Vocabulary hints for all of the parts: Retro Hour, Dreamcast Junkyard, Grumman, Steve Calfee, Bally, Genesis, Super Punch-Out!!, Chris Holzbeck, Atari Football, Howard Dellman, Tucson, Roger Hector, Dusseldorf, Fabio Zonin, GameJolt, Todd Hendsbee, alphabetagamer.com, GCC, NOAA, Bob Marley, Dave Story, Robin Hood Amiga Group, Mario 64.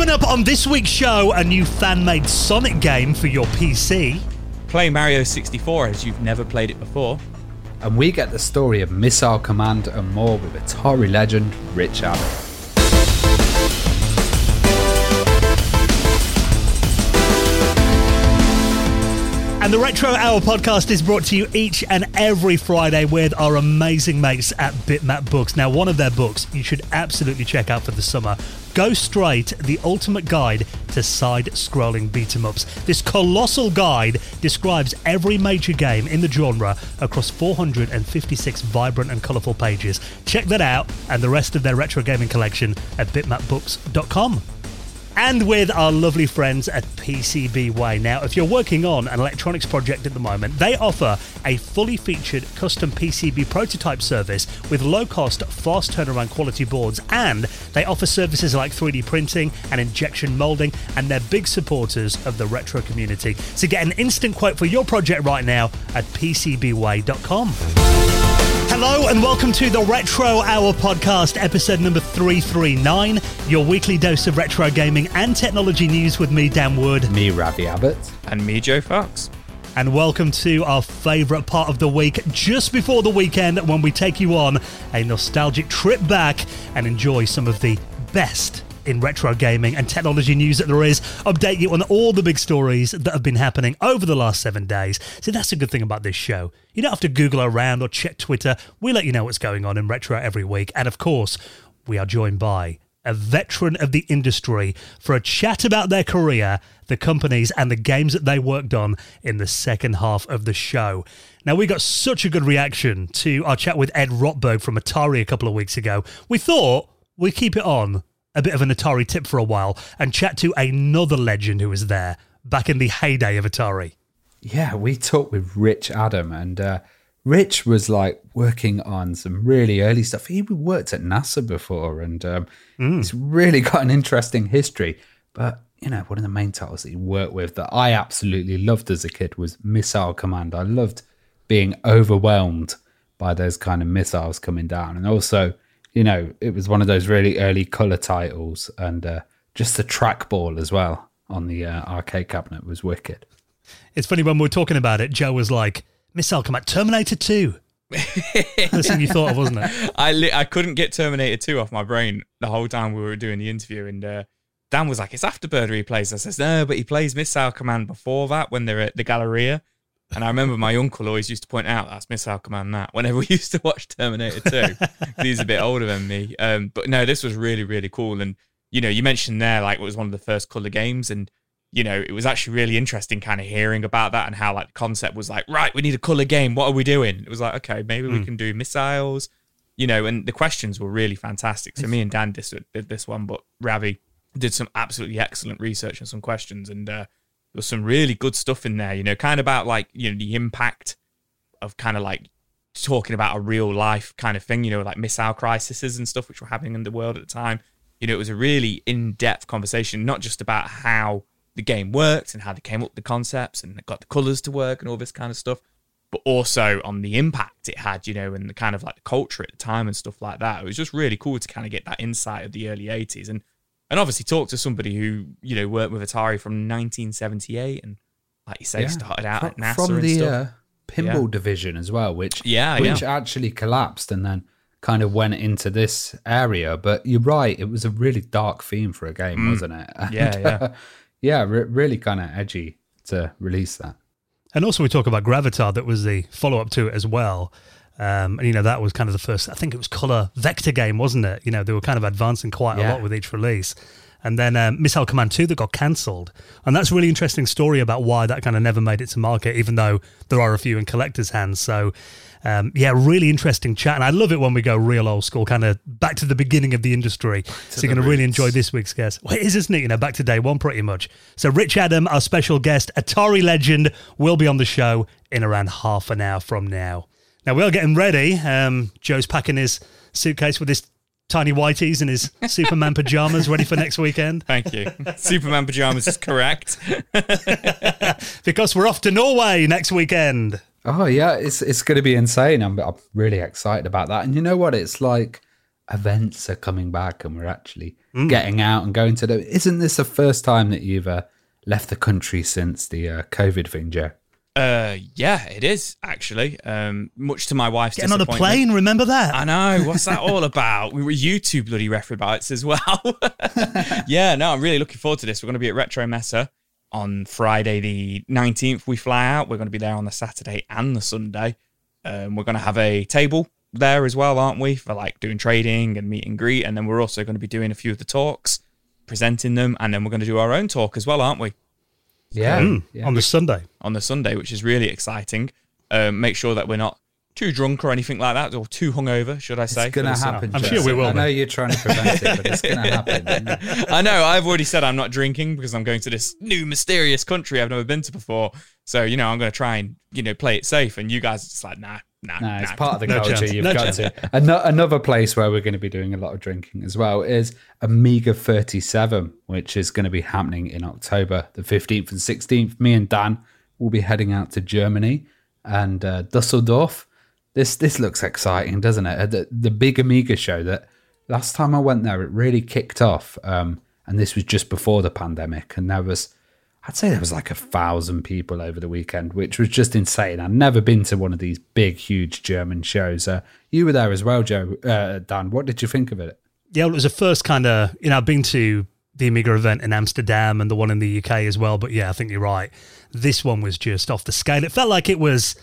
Coming up on this week's show, a new fan-made Sonic game for your PC. Play Mario 64 as you've never played it before. And we get the story of Missile Command and more with Atari legend Rich Adam. And the Retro Hour podcast is brought to you each and every Friday with our amazing mates at Bitmap Books. Now, one of their books you should absolutely check out for the summer, Go Straight, the ultimate guide to side-scrolling beat-em-ups. This colossal guide describes every major game in the genre across 456 vibrant and colourful pages. Check that out and the rest of their retro gaming collection at bitmapbooks.com. And with our lovely friends at PCBWay. Now, if you're working on an electronics project at the moment, they offer a fully featured custom PCB prototype service with low-cost, fast turnaround quality boards. And they offer services like 3D printing and injection molding, and they're big supporters of the retro community. So get an instant quote for your project right now at PCBWay.com. Hello and welcome to the Retro Hour podcast, episode number 339, your weekly dose of retro gaming and technology news with me, Dan Wood. Me, Ravi Abbott. And me, Joe Fox. And welcome to our favourite part of the week, just before the weekend, when we take you on a nostalgic trip back and enjoy some of the best in retro gaming and technology news that there is, update you on all the big stories that have been happening over the last 7 days. See, that's a good thing about this show. You don't have to Google around or check Twitter. We let you know what's going on in retro every week. And of course, we are joined by a veteran of the industry for a chat about their career, the companies and the games that they worked on in the second half of the show. Now, we got such a good reaction to our chat with Ed Rotberg from Atari a couple of weeks ago. We thought we'd keep it on a bit of an Atari tip for a while and chat to another legend who was there back in the heyday of Atari. Yeah, we talked with Rich Adam, and Rich was like working on some really early stuff. He worked at NASA before, and he's really got an interesting history. But, you know, one of the main titles that he worked with that I absolutely loved as a kid was Missile Command. I loved being overwhelmed by those kind of missiles coming down, and also, you know, it was one of those really early colour titles, and just the trackball as well on the arcade cabinet was wicked. It's funny, when we were talking about it, Joe was like, Missile Command, Terminator 2. That's what you thought of, wasn't it? I couldn't get Terminator 2 off my brain the whole time we were doing the interview, and Dan was like, it's Afterbird he plays. I says, no, but he plays Missile Command before that when they're at the Galleria. And I remember my uncle always used to point out, that's Missile Command that, whenever we used to watch Terminator 2. He's a bit older than me. But no, this was really, really cool. And, you know, you mentioned there, like, it was one of the first colour games. And, you know, it was actually really interesting kind of hearing about that and how, like, the concept was like, right, we need a colour game. What are we doing? It was like, okay, maybe we can do missiles, you know, and the questions were really fantastic. So me and Dan did this one, but Ravi did some absolutely excellent research and some questions. And, there's some really good stuff in there, you know, kind of about like, you know, the impact of kind of like talking about a real life kind of thing, you know, like missile crises and stuff which were happening in the world at the time. You know, it was a really in-depth conversation, not just about how the game worked and how they came up with the concepts and got the colours to work and all this kind of stuff, but also on the impact it had, you know, and the kind of like the culture at the time and stuff like that. It was just really cool to kind of get that insight of the early 80s and obviously talk to somebody who, you know, worked with Atari from 1978 and, like you say, started out at NASA from the pinball division as well, which actually collapsed and then kind of went into this area. But you're right, it was a really dark theme for a game, wasn't it? And, really kind of edgy to release that. And also we talk about Gravitar, that was the follow-up to it as well. And, you know, that was kind of the first, I think it was colour vector game, wasn't it? You know, they were kind of advancing quite a lot with each release. And then Missile Command 2 that got cancelled. And that's a really interesting story about why that kind of never made it to market, even though there are a few in collectors' hands. So, really interesting chat. And I love it when we go real old school, kind of back to the beginning of the industry. So you're going to really enjoy this week's guest. Well, it is, isn't it? You know, back to day one pretty much. So Rich Adam, our special guest, Atari legend, will be on the show in around half an hour from now. Now, we're getting ready. Joe's packing his suitcase with his tiny whiteys and his Superman pyjamas ready for next weekend. Thank you. Superman pyjamas is correct. Because we're off to Norway next weekend. Oh, yeah. It's going to be insane. I'm really excited about that. And you know what? It's like events are coming back and we're actually getting out and going to the... Isn't this the first time that you've left the country since the COVID thing, Joe? Yeah, it is, actually. Much to my wife's disappointment. Getting on a plane, remember that? I know, what's that all about? We were YouTube bloody reprobites as well. Yeah, no, I'm really looking forward to this. We're going to be at Retro Messe on Friday the 19th. We fly out. We're going to be there on the Saturday and the Sunday. We're going to have a table there as well, aren't we, for like doing trading and meet and greet. And then we're also going to be doing a few of the talks, presenting them, and then we're going to do our own talk as well, aren't we? Yeah. Yeah. On the Sunday. On the Sunday, which is really exciting. Make sure that we're not too drunk or anything like that, or too hungover, should I say. It's going to happen. I'm sure we will. I know you're trying to prevent it, but it's going to happen. I know. I've already said I'm not drinking because I'm going to this new mysterious country I've never been to before. So, you know, I'm going to try and, you know, play it safe. And you guys are just like, nah. It's part of the culture. You've got to. Another place where we're going to be doing a lot of drinking as well is Amiga 37, which is going to be happening in October the 15th and 16th. Me and Dan will be heading out to Germany and Dusseldorf. This looks exciting, doesn't it? The big Amiga show that last time I went there, it really kicked off. And this was just before the pandemic. And there was like 1,000 people over the weekend, which was just insane. I've never been to one of these big, huge German shows. You were there as well, Joe. Dan, what did you think of it? Yeah, well, it was the first kind of, you know, I've been to the Amiga event in Amsterdam and the one in the UK as well. But yeah, I think you're right. This one was just off the scale. It felt like it was...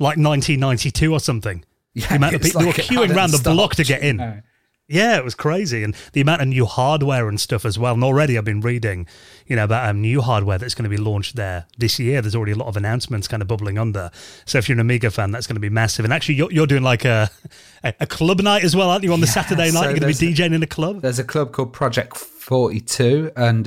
like 1992 or something. Yeah, the amount of people like were queuing around the block to get in. No. Yeah, it was crazy. And the amount of new hardware and stuff as well. And already I've been reading, you know, about new hardware that's going to be launched there this year. There's already a lot of announcements kind of bubbling under. So if you're an Amiga fan, that's going to be massive. And actually, you're doing like a club night as well, aren't you? On the Saturday night, you're going to be DJing in a club. There's a club called Project 42, and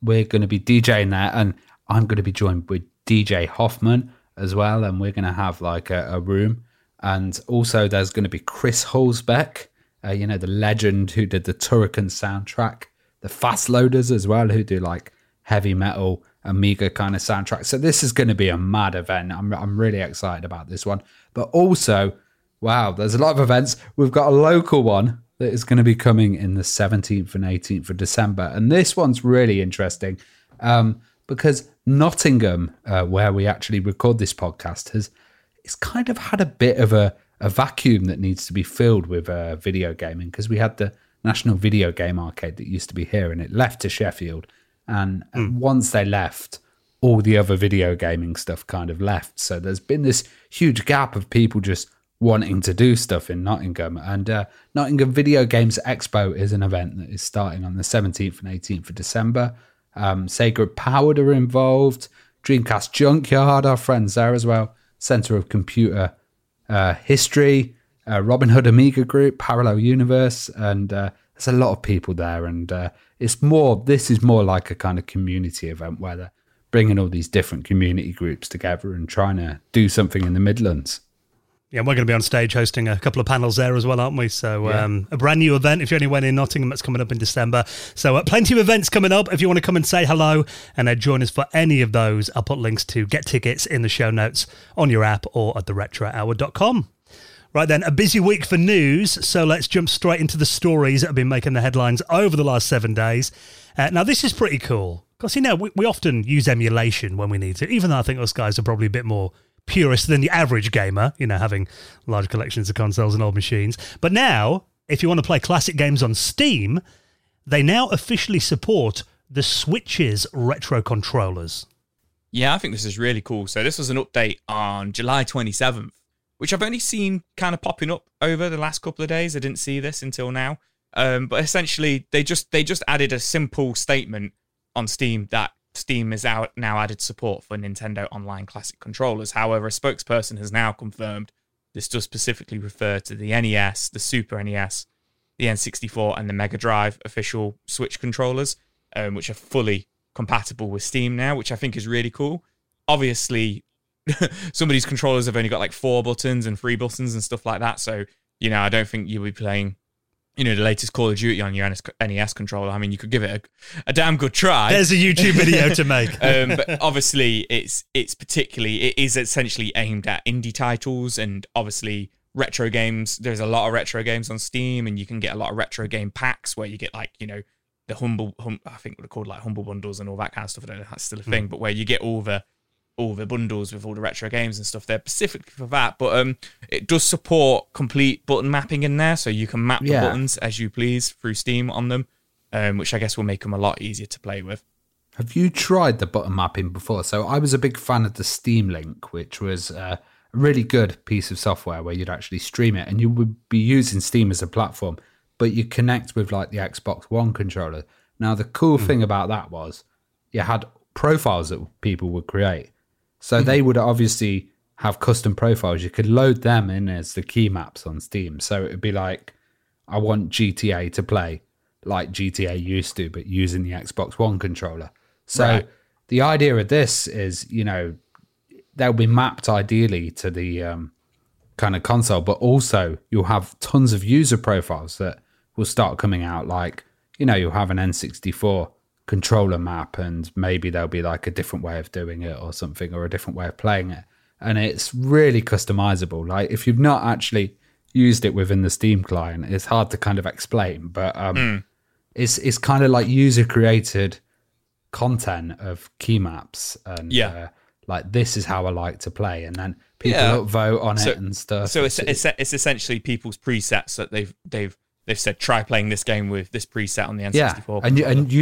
we're going to be DJing there. And I'm going to be joined with DJ Hoffman as well, and we're going to have like a room. And also there's going to be Chris Holzbeck, you know, the legend who did the Turrican soundtrack, the Fast Loaders as well, who do like heavy metal Amiga kind of soundtrack. So this is going to be a mad event. I'm really excited about this one. But also, wow, there's a lot of events. We've got a local one that is going to be coming in the 17th and 18th of December. And this one's really interesting because Nottingham, where we actually record this podcast, it's kind of had a bit of a vacuum that needs to be filled with video gaming, because we had the National Video Game Arcade that used to be here, and it left to Sheffield. And once they left, all the other video gaming stuff kind of left. So there's been this huge gap of people just wanting to do stuff in Nottingham. And Nottingham Video Games Expo is an event that is starting on the 17th and 18th of December. Sacred Powered are involved, Dreamcast Junkyard, our friends there as well, Centre of Computer History, Robin Hood Amiga Group, Parallel Universe, and there's a lot of people there. And this is more like a kind of community event where they're bringing all these different community groups together and trying to do something in the Midlands. Yeah, we're going to be on stage hosting a couple of panels there as well, aren't we? So a brand new event, if you're anywhere near Nottingham, that's coming up in December. So plenty of events coming up. If you want to come and say hello and join us for any of those, I'll put links to get tickets in the show notes on your app or at theretrohour.com. Right then, a busy week for news, so let's jump straight into the stories that have been making the headlines over the last 7 days. Now, this is pretty cool, because, you know, we often use emulation when we need to, even though I think us guys are probably a bit more purist than the average gamer, you know, having large collections of consoles and old machines. But now, if you want to play classic games on Steam, they now officially support the Switch's retro controllers. Yeah, I think this is really cool. So this was an update on July 27th, which I've only seen kind of popping up over the last couple of days. I didn't see this until now. But essentially, they just added a simple statement on Steam that Steam has now added support for Nintendo Online classic controllers. However, a spokesperson has now confirmed this does specifically refer to the NES, the Super NES, the N64, and the Mega Drive official Switch controllers, which are fully compatible with Steam now, which I think is really cool. Obviously, some of these controllers have only got like 4 buttons and 3 buttons and stuff like that. So, you know, I don't think you'll be playing, you know, the latest Call of Duty on your NES controller. I mean, you could give it a damn good try. There's a YouTube video to make. But obviously, it is essentially aimed at indie titles and obviously retro games. There's a lot of retro games on Steam, and you can get a lot of retro game packs where you get like, you know, the I think they're called like humble bundles and all that kind of stuff. I don't know if that's still a thing, but where you get all the bundles with all the retro games and stuff. They're specifically for that, but it does support complete button mapping in there, so you can map the buttons as you please through Steam on them, which I guess will make them a lot easier to play with. Have you tried the button mapping before? So I was a big fan of the Steam Link, which was a really good piece of software where you'd actually stream it, and you would be using Steam as a platform, but you connect with like the Xbox One controller. Now, the cool thing about that was you had profiles that people would create. So they would obviously have custom profiles. You could load them in as the key maps on Steam. So it would be like, I want GTA to play like GTA used to, but using the Xbox One controller. So the idea of this is, you know, they'll be mapped ideally to the kind of console, but also you'll have tons of user profiles that will start coming out. Like, you know, you'll have an N64 controller map, and maybe there'll be like a different way of doing it or something, or a different way of playing it. And it's really customizable. Like, if you've not actually used it within the Steam client, it's hard to kind of explain, but it's kind of like user created content of key maps, and like, this is how I like to play, and then people vote on it and stuff. So it's essentially people's presets that they've said, try playing this game with this preset on the N64. Yeah, and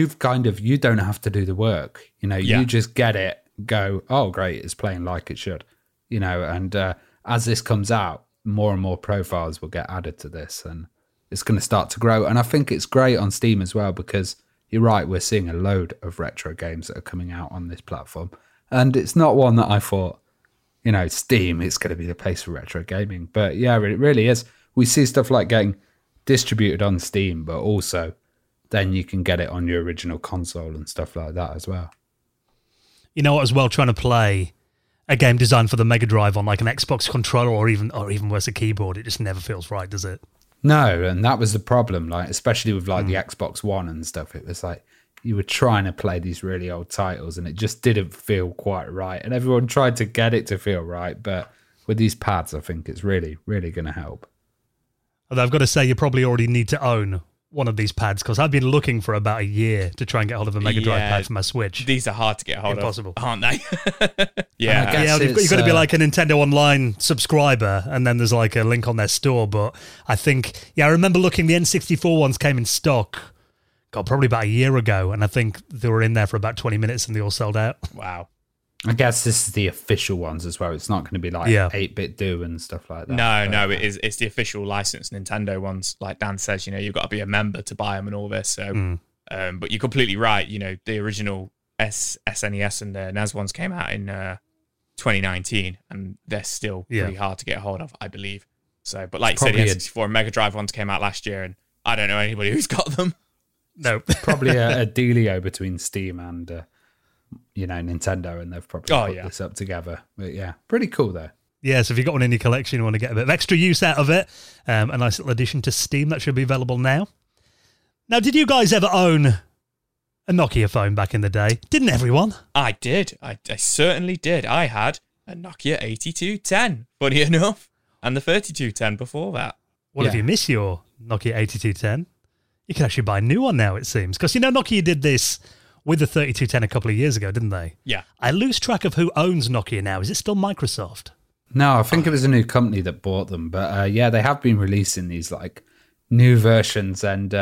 you don't have to do the work. You know, you just get it, go, oh, great, it's playing like it should. You know, and as this comes out, more and more profiles will get added to this, and it's going to start to grow. And I think it's great on Steam as well, because you're right, we're seeing a load of retro games that are coming out on this platform. And it's not one that I thought, you know, Steam, it's going to be the place for retro gaming. But yeah, it really is. We see stuff like getting distributed on Steam, but also then you can get it on your original console and stuff like that as well. You know what, as well, trying to play a game designed for the Mega Drive on like an Xbox controller or even worse, a keyboard, it just never feels right, does it? No, and that was the problem, like, especially with like the Xbox One and stuff. It was like you were trying to play these really old titles and it just didn't feel quite right. And everyone tried to get it to feel right, but with these pads, I think it's really, really going to help. Although I've got to say, you probably already need to own one of these pads, because I've been looking for about a year to try and get hold of a Mega Drive pad for my Switch. These are hard to get hold of. Impossible, aren't they? You've got to be like a Nintendo Online subscriber, and then there's like a link on their store. But I think, I remember looking, the N64 ones came in stock, God, probably about a year ago, and I think they were in there for about 20 minutes and they all sold out. Wow. I guess this is the official ones as well. It's not going to be like 8-bit do and stuff like that. No, it is. It's the official licensed Nintendo ones. Like Dan says, you know, you've got to be a member to buy them and all this. So, but you're completely right. You know, the original SNES and the NES ones came out in 2019, and they're still pretty hard to get a hold of, I believe. So, but like you said, the N64 and Mega Drive ones came out last year, and I don't know anybody who's got them. No, probably a dealio between Steam and. You know, Nintendo, and they've probably put this up together. But yeah, pretty cool though. Yeah, so if you've got one in your collection, you want to get a bit of extra use out of it, a nice little addition to Steam that should be available now. Now, did you guys ever own a Nokia phone back in the day? Didn't everyone? I did. I certainly did. I had a Nokia 8210, funny enough, and the 3210 before that. Well, if you miss your Nokia 8210, you can actually buy a new one now, it seems. Because, you know, Nokia did this with the 3210 a couple of years ago, didn't they? Yeah. I lose track of who owns Nokia now. Is it still Microsoft? No, I think it was a new company that bought them. But they have been releasing these like new versions, and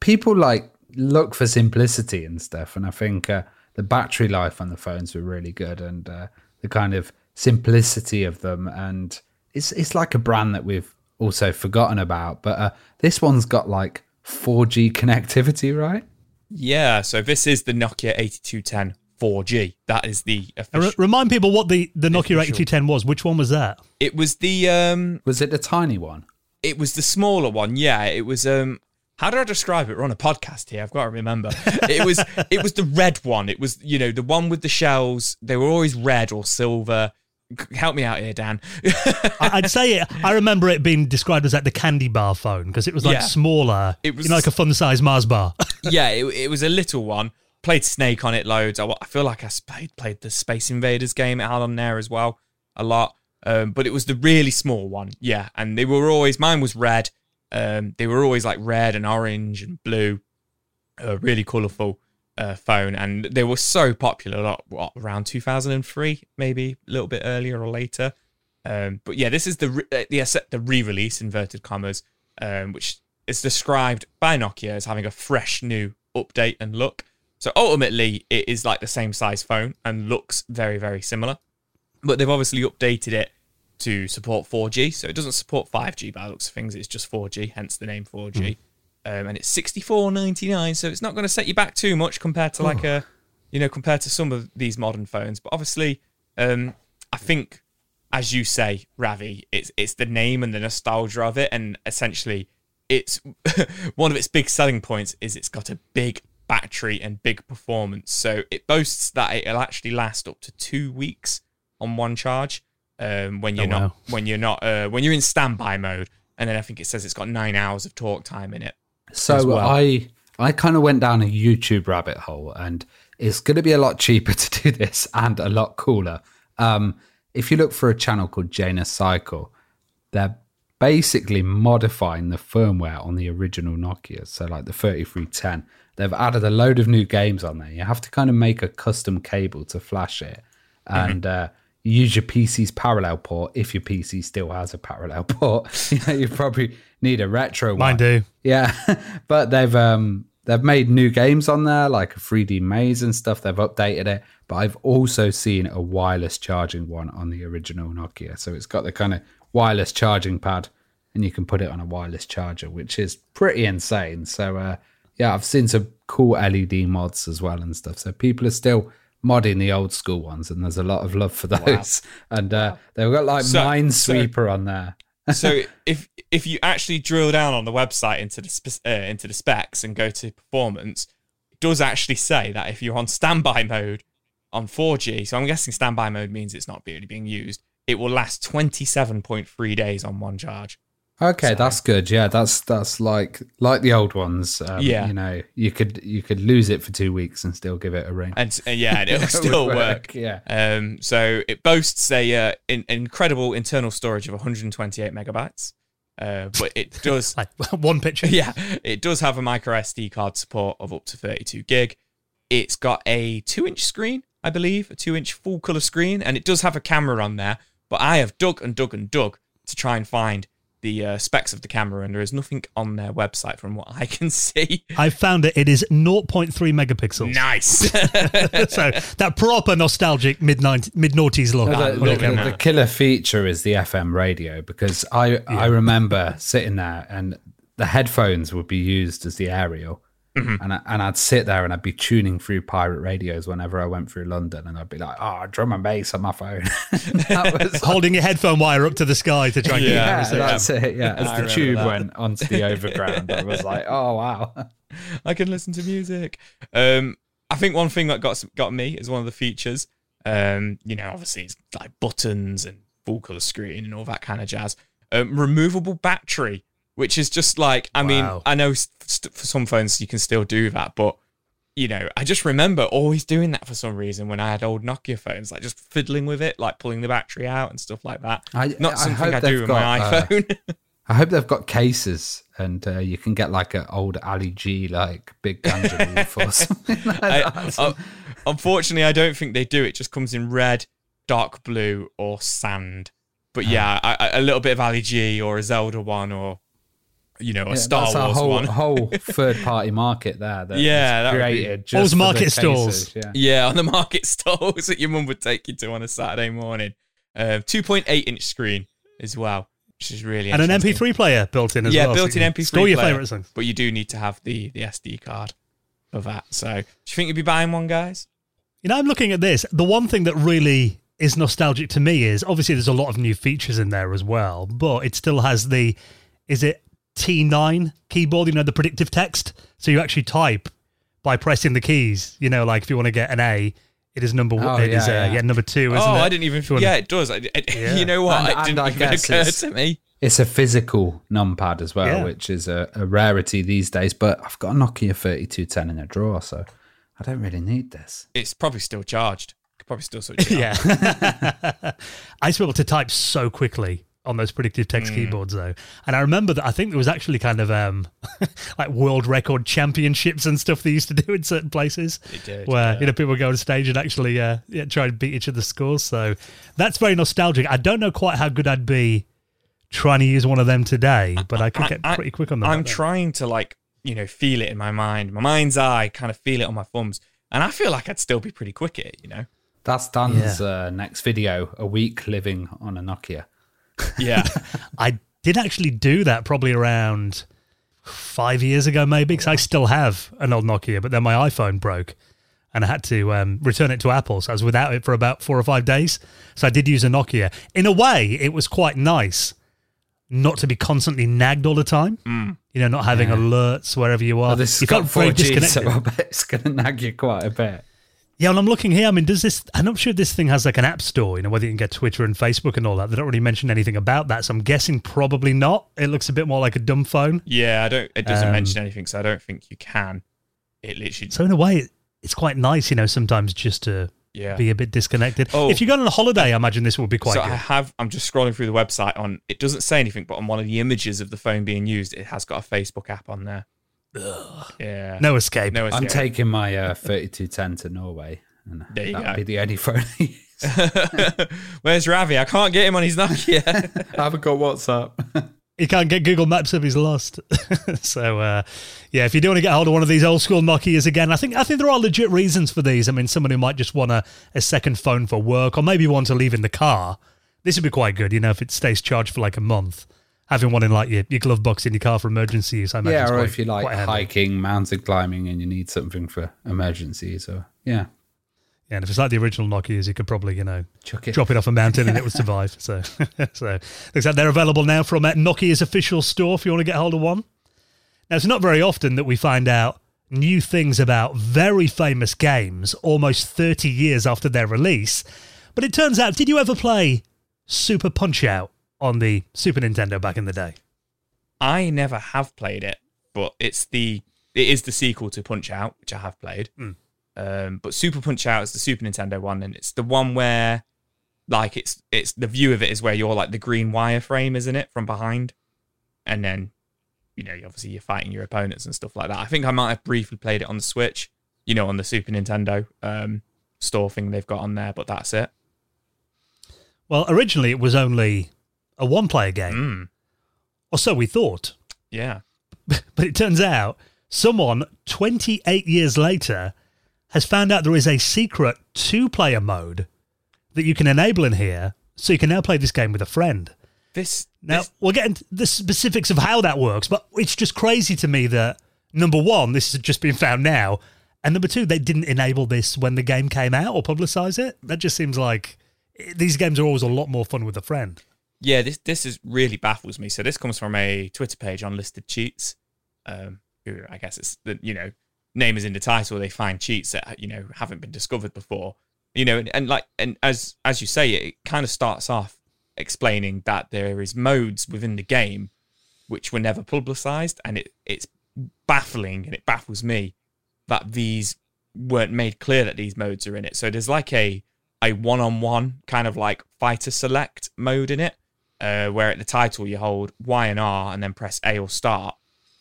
people like look for simplicity and stuff. And I think the battery life on the phones were really good, and the kind of simplicity of them. And it's like a brand that we've also forgotten about. But this one's got like 4G connectivity, right? Yeah, so this is the Nokia 8210 4G. That is the official. Remind people what the Nokia 8210 was. Which one was that? It was the... was it the tiny one? It was the smaller one, yeah. It was... how do I describe it? We're on a podcast here. I've got to remember. It was the red one. It was, you know, the one with the shells. They were always red or silver. Help me out here, Dan. I'd say it. I remember it being described as like the candy bar phone, because it was like smaller. It was, you know, like a fun-sized Mars bar. It was a little one. Played Snake on it loads. I feel like I played the Space Invaders game it had on there as well a lot. But it was the really small one. Yeah, and they were always. Mine was red. They were always like red and orange and blue. a really colourful phone, and they were so popular around 2003, maybe a little bit earlier or later. But yeah, this is the re-release, inverted commas, which is described by Nokia as having a fresh new update and look. So ultimately, it is like the same size phone and looks very, very similar. But they've obviously updated it to support 4G. So it doesn't support 5G by the looks of things. It's just 4G, hence the name 4G. And it's $64.99, so it's not going to set you back too much compared to compared to some of these modern phones. But obviously, I think, as you say, Ravi, it's the name and the nostalgia of it. And essentially, it's one of its big selling points is it's got a big battery and big performance. So it boasts that it'll actually last up to 2 weeks on one charge when you're in standby mode. And then I think it says it's got 9 hours of talk time in it. So well, I kind of went down a YouTube rabbit hole, and it's going to be a lot cheaper to do this and a lot cooler. If you look for a channel called Janus Cycle, they're basically modifying the firmware on the original Nokia. So like the 3310, they've added a load of new games on there. You have to kind of make a custom cable to flash it and use your PC's parallel port. If your PC still has a parallel port, you probably need a retro one. Mine do. Yeah. But they've made new games on there, like a 3D maze and stuff. They've updated it. But I've also seen a wireless charging one on the original Nokia. So it's got the kind of wireless charging pad, and you can put it on a wireless charger, which is pretty insane. So I've seen some cool LED mods as well and stuff. So people are still modding the old school ones, and there's a lot of love for those. Wow. And they've got like Minesweeper on there. So if you actually drill down on the website into the specs and go to performance, it does actually say that if you're on standby mode on 4G, so I'm guessing standby mode means it's not really being used, it will last 27.3 days on one charge. Okay, so that's good. Yeah, that's like the old ones. You could lose it for 2 weeks and still give it a ring, and it'll still work. Yeah. So it boasts an incredible internal storage of 128 megabytes, but it does like one picture. Yeah, it does have a micro SD card support of up to 32 gig. It's got a 2-inch screen, I believe, a 2-inch full color screen, and it does have a camera on there. But I have dug to try and find the specs of the camera, and there is nothing on their website from what I can see. I found it. It is 0.3 megapixels. Nice. So that proper nostalgic mid-noughties look. The killer feature is the FM radio, because I remember sitting there and the headphones would be used as the aerial. Mm-hmm. And I'd sit there and I'd be tuning through pirate radios whenever I went through London, and I'd be like, drum and bass on my phone. Holding your headphone wire up to the sky to try and get it. Yeah, that's it, yeah. As the tube went onto the overground, I was like, oh, wow. I can listen to music. I think one thing that got me is one of the features, obviously it's like buttons and full colour screen and all that kind of jazz. Removable battery. Which is just like, I mean, I know for some phones you can still do that, but, I just remember always doing that for some reason when I had old Nokia phones, like just fiddling with it, like pulling the battery out and stuff like that. Not something I do with my iPhone. I hope they've got cases, and you can get like an old Ali G, like big ganja leaf or something like that. Unfortunately, I don't think they do. It just comes in red, dark blue, or sand. But a little bit of Ali G or a Zelda one, or... a Star Wars one. Whole third-party market there. That created just those market stores. Yeah, on the market stalls that your mum would take you to on a Saturday morning. 2.8-inch screen as well, which is really interesting. And an MP3 player built in as well. Yeah, built-in MP3 player. Store your favourite thing. But you do need to have the SD card for that. So, do you think you'd be buying one, guys? I'm looking at this. The one thing that really is nostalgic to me is, obviously, there's a lot of new features in there as well, but it still has the... Is it... T9 keyboard, the predictive text. So you actually type by pressing the keys, like if you want to get an A, it is number one. Number two, isn't it? Oh, I didn't even... Yeah, it does. You know what? It didn't even occur to me. It's a physical numpad as well, which is a rarity these days, but I've got a Nokia 3210 in a drawer, so I don't really need this. It's probably still charged. I used to be able to type so quickly on those predictive text keyboards, though. And I remember that I think there was actually kind of like world record championships and stuff they used to do in certain places. Where, you know, people would go on stage and actually try and beat each other's scores. So that's very nostalgic. I don't know quite how good I'd be trying to use one of them today, but I could get pretty quick on that. I'm trying to, like, you know, feel it in my mind. My mind's eye, kind of feel it on my thumbs. And I feel like I'd still be pretty quick at it, you know? That's Dan's next video, a week living on a Nokia. Yeah. I did actually do that probably around 5 years ago, maybe, because I still have an old Nokia, but then my iPhone broke and I had to return it to Apple. So I was without it for about 4 or 5 days. So I did use a Nokia. In a way, it was quite nice not to be constantly nagged all the time. You know, not having alerts wherever you are. Well, this has got 4G, so I bet it's going to nag you quite a bit. Yeah, and I'm looking here. I mean, does this? I'm not sure if this thing has like an app store, you know, whether you can get Twitter and Facebook and all that. They don't really mention anything about that, so I'm guessing probably not. It looks a bit more like a dumb phone. Yeah, it doesn't mention anything, so I don't think you can. It literally. So in a way, it's quite nice, you know, sometimes just to be a bit disconnected. Oh, if you go on a holiday, I imagine this will be quite good. I'm just scrolling through the website on, it doesn't say anything, but on one of the images of the phone being used, it has got a Facebook app on there. Ugh. Yeah, no escape. I'm taking my 3210 to Norway, and there you that'll be the only phone. Where's Ravi? I can't get him on his Nokia. I haven't got WhatsApp. He can't get Google Maps if he's lost. So, yeah, if you do want to get hold of one of these old school Nokias again, I think there are legit reasons for these. I mean, somebody might just want a second phone for work, or maybe one to leave in the car. This would be quite good, you know, if it stays charged for like a month. Having one in like your glove box in your car for emergency use, I imagine. Yeah, or if you like hiking, mountain climbing, and you need something for emergencies, or yeah. And if it's like the original Nokias, you could probably, you know, drop it off a mountain and it would survive. So looks like they're available now from Nokia's official store if you want to get hold of one. Now, it's not very often that we find out new things about very famous games almost 30 years after their release. But it turns out, did you ever play Super Punch-Out! On the Super Nintendo back in the day? I never have played it, but it is the sequel to Punch-Out!!, which I have played. But Super Punch-Out! Is the Super Nintendo one, and it's the one where, like, it's the view of it is where you're like the green wireframe, isn't it, from behind? And then, you know, obviously you're fighting your opponents and stuff like that. I think I might have briefly played it on the Switch, you know, on the Super Nintendo store thing they've got on there, but that's it. Well, originally it was only a one-player game. Or so we thought. Yeah. But it turns out someone 28 years later has found out there is a secret two-player mode that you can enable in here, so you can now play this game with a friend. We'll get into the specifics of how that works, but it's just crazy to me that, number one, this has just been found now, and number two, they didn't enable this when the game came out or publicise it. That just seems like these games are always a lot more fun with a friend. Yeah, this is really baffles me. So this comes from a Twitter page, Unlisted Cheats. I guess it's the, you know, name is in the title. They find cheats that, you know, haven't been discovered before. You know, and as you say, it kind of starts off explaining that there is modes within the game which were never publicized, and it's baffling, and it baffles me that these weren't made clear that these modes are in it. So there's like a one-on-one kind of like fighter select mode in it. Where at the title you hold Y and R and then press A or start,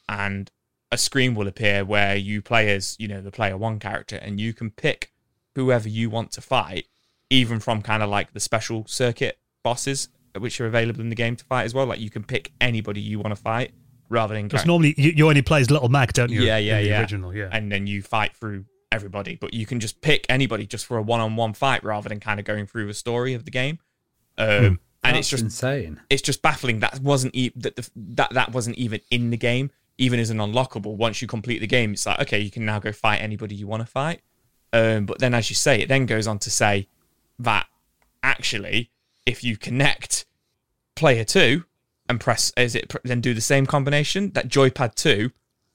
and a screen will appear where you play as, you know, the player one character, and you can pick whoever you want to fight, even from kind of like the special circuit bosses which are available in the game to fight as well. Like you can pick anybody you want to fight rather than... Because normally you only play as Little Mac, don't you? Yeah. Original, yeah. And then you fight through everybody, but you can just pick anybody just for a one-on-one fight rather than kind of going through the story of the game. And that's insane. It's just baffling. That wasn't even in the game, even as an unlockable. Once you complete the game, it's like, okay, you can now go fight anybody you want to fight. But then, as you say, it then goes on to say that actually, if you connect player 2 and then do the same combination, that Joypad 2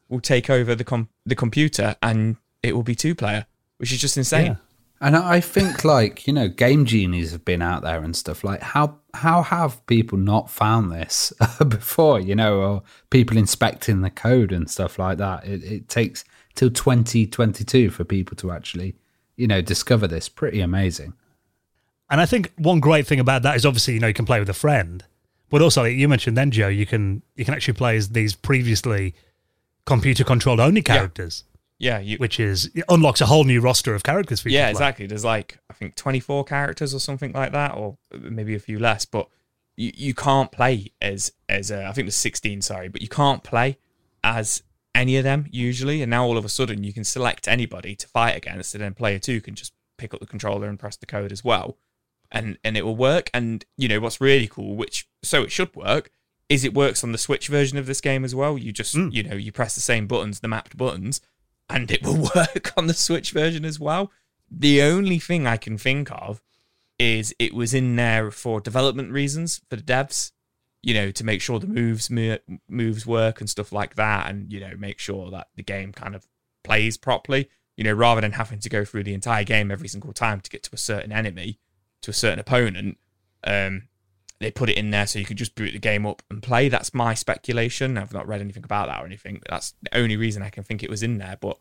will take over the computer and it will be 2-player, which is just insane. Yeah. And I think, like, you know, Game Genies have been out there and stuff. Like, how have people not found this before, you know, or people inspecting the code and stuff like that? It takes till 2022 for people to actually, you know, discover this. Pretty amazing. And I think one great thing about that is obviously, you know, you can play with a friend, But also, like you mentioned then, Joe, you can actually play as these previously computer-controlled only characters. Yeah. Which is, it unlocks a whole new roster of characters for you. Yeah, exactly. There's like, I think 24 characters or something like that, or maybe a few less, but you can't play as I think there's 16, sorry, but you can't play as any of them usually, and now all of a sudden you can select anybody to fight against, and then player two can just pick up the controller and press the code as well, and it will work. And you know what's really cool, so it should work, is it works on the Switch version of this game as well. You just you know, you press the same buttons, the mapped buttons, and it will work on the Switch version as well. The only thing I can think of is it was in there for development reasons for the devs, you know, to make sure the moves work and stuff like that, and, you know, make sure that the game kind of plays properly, you know, rather than having to go through the entire game every single time to get to a certain enemy, to a certain opponent. They put it in there so you could just boot the game up and play. That's my speculation. I've not read anything about that or anything, but that's the only reason I can think it was in there. But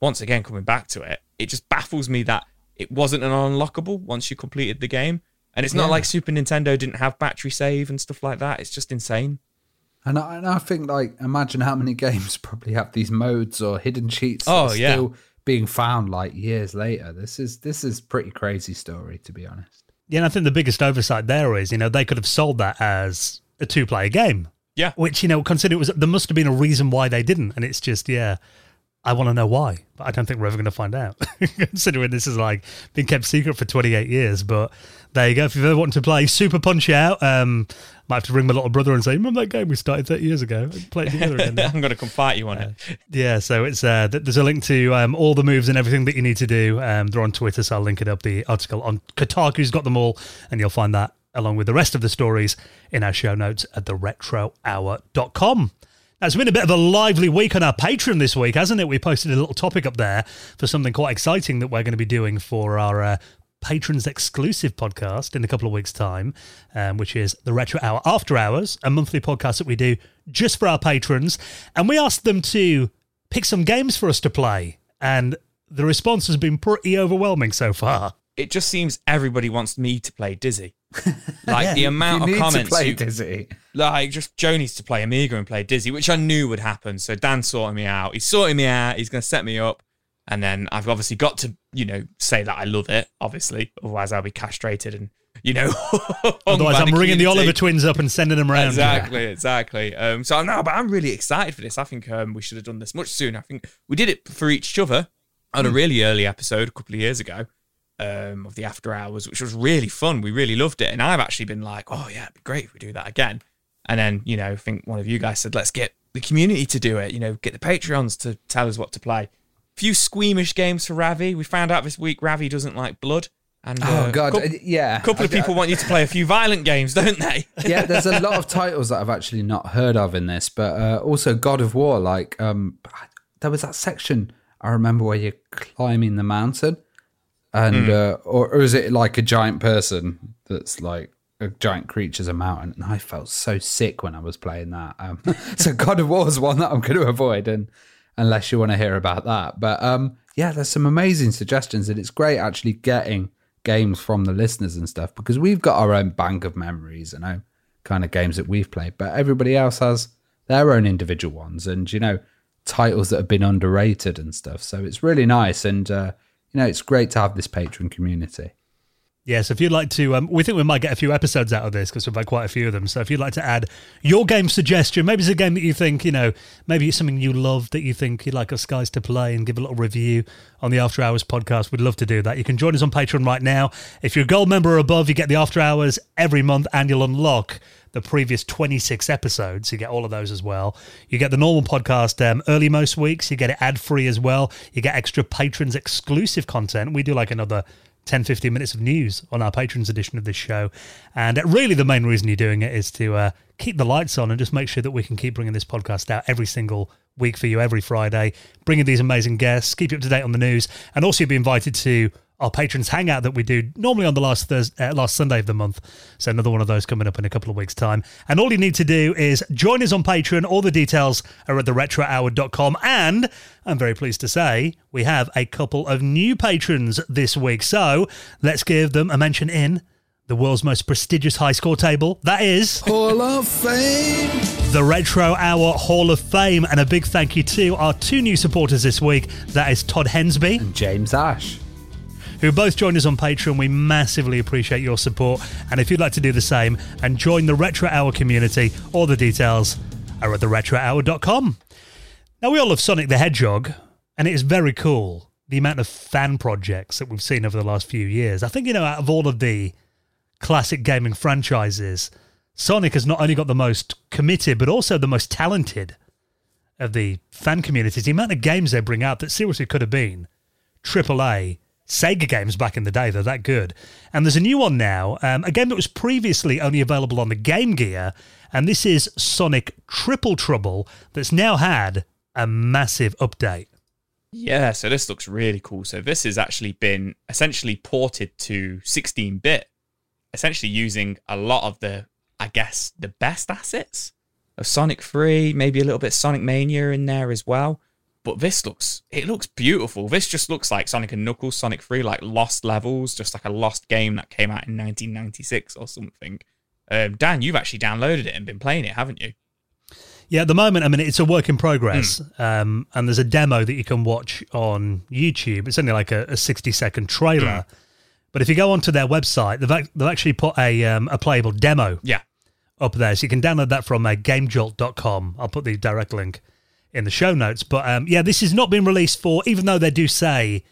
once again, coming back to it, it just baffles me that it wasn't an unlockable once you completed the game. And it's not like Super Nintendo didn't have battery save and stuff like that. It's just insane. And I think, like, imagine how many games probably have these modes or hidden cheats still being found, like, years later. This is pretty crazy story, to be honest. Yeah, and I think the biggest oversight there is, you know, they could have sold that as a two-player game. Yeah. Which, you know, there must have been a reason why they didn't. And it's just, I want to know why, but I don't think we're ever going to find out, considering this has, like, been kept secret for 28 years. But there you go. If you've ever wanted to play Super Punch-Out!!, might have to ring my little brother and say, remember that game we started 30 years ago? And play it together again. I'm going to come fight you on it. Yeah, so it's there's a link to all the moves and everything that you need to do. They're on Twitter, so I'll link it up. The article on Kotaku's got them all, and you'll find that along with the rest of the stories in our show notes at theretrohour.com. Now, it's been a bit of a lively week on our Patreon this week, hasn't it? We posted a little topic up there for something quite exciting that we're going to be doing for our Patrons exclusive podcast in a couple of weeks' time, which is the Retro Hour After Hours, a monthly podcast that we do just for our patrons. And we asked them to pick some games for us to play, and the response has been pretty overwhelming so far. It just seems everybody wants me to play Dizzy. Like, the amount of comments. To play Dizzy. Like, just Joe needs to play Amiga and play Dizzy, which I knew would happen. So Dan's sorting me out. He's sorting me out. He's going to set me up. And then I've obviously got to, you know, say that I love it, obviously. Otherwise, I'll be castrated and, you know. Otherwise, I'm ringing the Oliver twins up and sending them around. Exactly. So, no, but I'm really excited for this. I think we should have done this much sooner. I think we did it for each other on a really early episode a couple of years ago. Of the After Hours, which was really fun. We really loved it, and I've actually been like, oh yeah, it'd be great if we do that again. And then, you know, I think one of you guys said, let's get the community to do it, you know, get the Patreons to tell us what to play. A few squeamish games for Ravi. We found out this week Ravi doesn't like blood, and a couple of people want you to play a few violent games, don't they? Yeah, there's a lot of titles that I've actually not heard of in this, but also God of War, like there was that section I remember where you're climbing the mountain. And or is it like a giant person that's like a giant creature as a mountain? And I felt so sick when I was playing that. So God of War is one that I'm going to avoid, and unless you want to hear about that. But there's some amazing suggestions, and it's great actually getting games from the listeners and stuff, because we've got our own bank of memories and own kind of games that we've played, but everybody else has their own individual ones and, you know, titles that have been underrated and stuff. So it's really nice, and you know, it's great to have this Patreon community. Yeah, so if you'd like to, we think we might get a few episodes out of this because we've had quite a few of them. So if you'd like to add your game suggestion, maybe it's a game that you think, you know, maybe it's something you love that you think you'd like us guys to play, and give a little review on the After Hours podcast. We'd love to do that. You can join us on Patreon right now. If you're a gold member or above, you get the After Hours every month, and you'll unlock the previous 26 episodes. You get all of those as well. You get the normal podcast early most weeks. You get it ad-free as well. You get extra patrons exclusive content. We do like another 10-15 minutes of news on our patrons edition of this show, and really the main reason you're doing it is to keep the lights on and just make sure that we can keep bringing this podcast out every single week for you, every Friday, bringing these amazing guests, keep you up to date on the news, and also you'll be invited to our patrons hangout that we do normally on the last Sunday of the month. So another one of those coming up in a couple of weeks' time. And all you need to do is join us on Patreon. All the details are at theretrohour.com. And I'm very pleased to say we have a couple of new patrons this week. So let's give them a mention in the world's most prestigious high score table. That is... Hall of Fame! The Retro Hour Hall of Fame. And a big thank you to our two new supporters this week. That is Todd Hensby. And James Ash. Who both joined us on Patreon. We massively appreciate your support. And if you'd like to do the same and join the Retro Hour community, all the details are at theretrohour.com. Now, we all love Sonic the Hedgehog, and it is very cool, the amount of fan projects that we've seen over the last few years. I think, you know, out of all of the classic gaming franchises, Sonic has not only got the most committed, but also the most talented of the fan communities. The amount of games they bring out that seriously could have been AAA Sega games back in the day. They're that good. And there's a new one now, a game that was previously only available on the Game Gear, and this is Sonic Triple Trouble, that's now had a massive update. Yeah, so this looks really cool. So this has actually been essentially ported to 16-bit, essentially using a lot of the, I guess, the best assets of Sonic 3, maybe a little bit of Sonic Mania in there as well. But this looks, it looks beautiful. This just looks like Sonic and Knuckles, Sonic 3, like lost levels, just like a lost game that came out in 1996 or something. Dan, you've actually downloaded it and been playing it, haven't you? Yeah, at the moment, I mean, it's a work in progress. And there's a demo that you can watch on YouTube. It's only like a 60-second trailer. But if you go onto their website, they've actually put a playable demo up there. So you can download that from gamejolt.com. I'll put the direct link in the show notes. But yeah, this has not been released for, even though they do say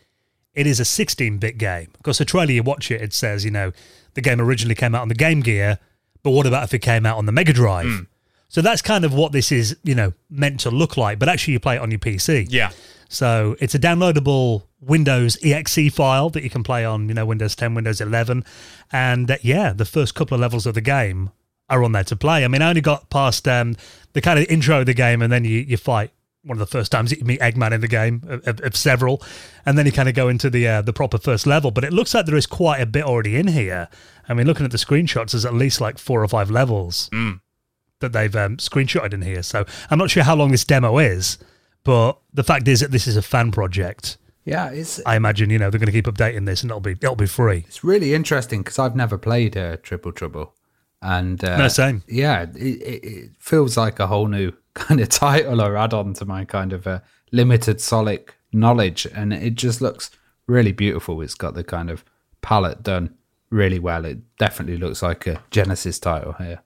it is a 16-bit game. Of course, the trailer, you watch it, it says, you know, the game originally came out on the Game Gear, but what about if it came out on the Mega Drive? So that's kind of what this is, you know, meant to look like, but actually you play it on your PC. Yeah. So it's a downloadable Windows EXE file that you can play on, you know, Windows 10, Windows 11. And yeah, the first couple of levels of the game are on there to play. I mean, I only got past the kind of intro of the game, and then you fight one of the first times that you meet Eggman in the game, of several. And then you kind of go into the proper first level. But it looks like there is quite a bit already in here. I mean, looking at the screenshots, there's at least like 4 or 5 levels. That they've screenshotted in here. So I'm not sure how long this demo is, but the fact is that this is a fan project. Yeah, it's... I imagine, you know, they're going to keep updating this and it'll be free. It's really interesting because I've never played Triple Trouble. And no, same. Yeah, it feels like a whole new kind of title or add-on to my kind of limited Sonic knowledge. And it just looks really beautiful. It's got the kind of palette done really well. It definitely looks like a Genesis title here.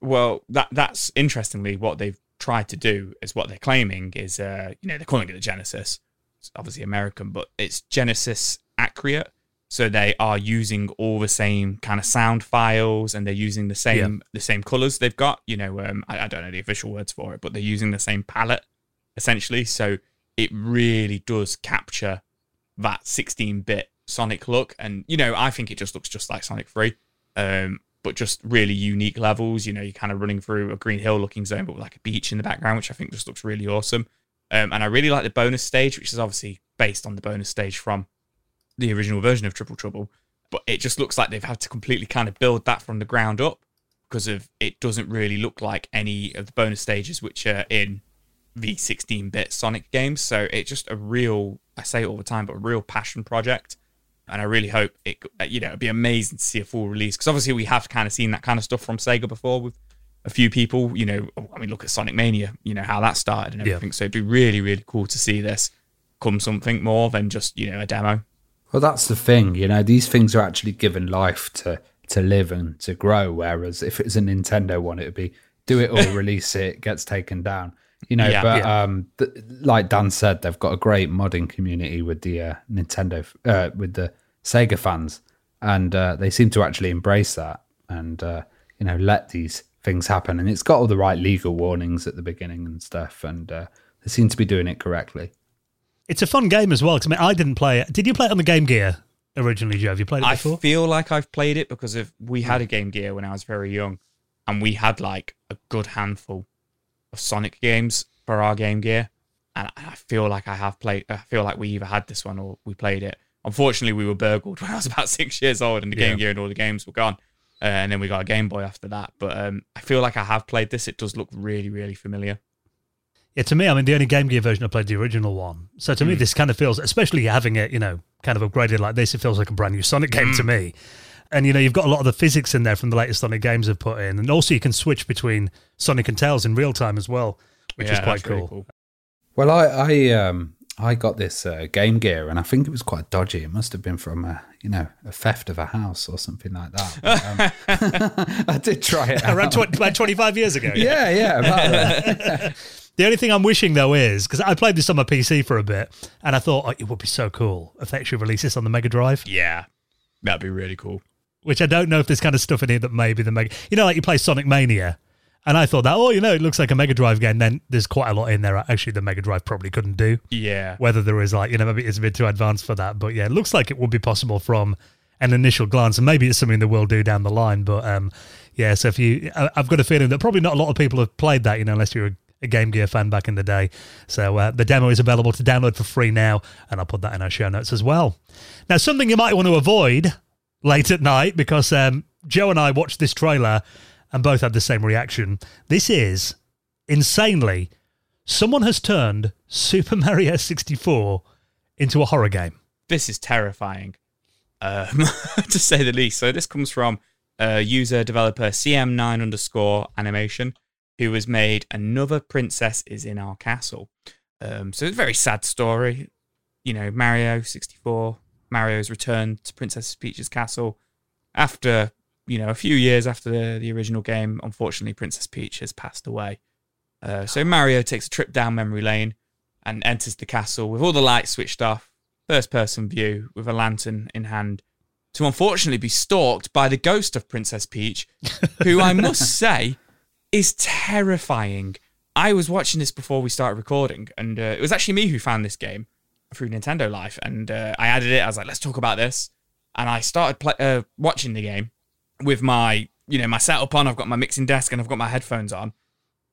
Well, that's interestingly what they've tried to do is what they're claiming is, you know, they're calling it the Genesis. It's obviously American, but it's Genesis accurate. So they are using all the same kind of sound files, and they're using the same colors they've got. You know, I don't know the official words for it, but they're using the same palette essentially. So it really does capture that 16-bit Sonic look. And, you know, I think it just looks just like Sonic 3. But just really unique levels. You know, you're kind of running through a Green Hill looking zone, but with like a beach in the background, which I think just looks really awesome. And I really like the bonus stage, which is obviously based on the bonus stage from the original version of Triple Trouble. But it just looks like they've had to completely kind of build that from the ground up, because of it doesn't really look like any of the bonus stages which are in the 16-bit Sonic games. So it's just a real, I say it all the time, but a real passion project. And I really hope it, you know, it'd be amazing to see a full release, because obviously we have kind of seen that kind of stuff from Sega before with a few people. You know, I mean, look at Sonic Mania, you know, how that started and everything. Yeah. So it'd be really, really cool to see this come something more than just, you know, a demo. Well, that's the thing, you know, these things are actually given life to live and to grow. Whereas if it's a Nintendo one, it'd be do it all, release it, gets taken down. You know, like Dan said, they've got a great modding community with the Nintendo, with the Sega fans, and they seem to actually embrace that and, you know, let these things happen. And it's got all the right legal warnings at the beginning and stuff, and they seem to be doing it correctly. It's a fun game as well, because I mean, I didn't play it. Did you play it on the Game Gear originally, Joe? Have you played it before? I feel like I've played it because we had a Game Gear when I was very young, and we had like a good handful of Sonic games for our Game Gear, and I feel like we either had this one or we played it. Unfortunately, we were burgled when I was about 6 years old, and the Game Gear and all the games were gone, and then we got a Game Boy after that. But I feel like I have played this. It does look really, really familiar. Yeah, to me, I mean, the only Game Gear version I played, the original one. So to me, this kind of feels, especially having it, you know, kind of upgraded like this, it feels like a brand new Sonic game to me. And, you know, you've got a lot of the physics in there from the latest Sonic games have put in. And also you can switch between Sonic and Tails in real time as well, which is quite cool. Really cool. Well, I got this Game Gear, and I think it was quite dodgy. It must have been from, a theft of a house or something like that. But, I did try it out. Around like 25 years ago. Yeah, about that. The only thing I'm wishing, though, is, because I played this on my PC for a bit, and I thought, it would be so cool if they actually released this on the Mega Drive. Yeah, that'd be really cool. Which I don't know if there's kind of stuff in here that maybe the Mega... You know, like you play Sonic Mania, and I thought that, it looks like a Mega Drive game. Then there's quite a lot in there actually the Mega Drive probably couldn't do. Yeah. Whether there is maybe it's a bit too advanced for that. But yeah, it looks like it would be possible from an initial glance. And maybe it's something that we'll do down the line. But so I've got a feeling that probably not a lot of people have played that, unless you're a Game Gear fan back in the day. So the demo is available to download for free now. And I'll put that in our show notes as well. Now, something you might want to avoid late at night, because Joe and I watched this trailer and both had the same reaction. This is, insanely, someone has turned Super Mario 64 into a horror game. This is terrifying, to say the least. So this comes from user developer cm9_animation, who has made Another Princess Is in Our Castle. So it's a very sad story. Mario 64, Mario's return to Princess Peach's castle after... a few years after the original game, unfortunately, Princess Peach has passed away. So Mario takes a trip down memory lane and enters the castle with all the lights switched off, first-person view, with a lantern in hand, to unfortunately be stalked by the ghost of Princess Peach, who I must say is terrifying. I was watching this before we started recording, and it was actually me who found this game through Nintendo Life, and I added it. I was like, let's talk about this. And I started watching the game, with my, my setup on. I've got my mixing desk and I've got my headphones on,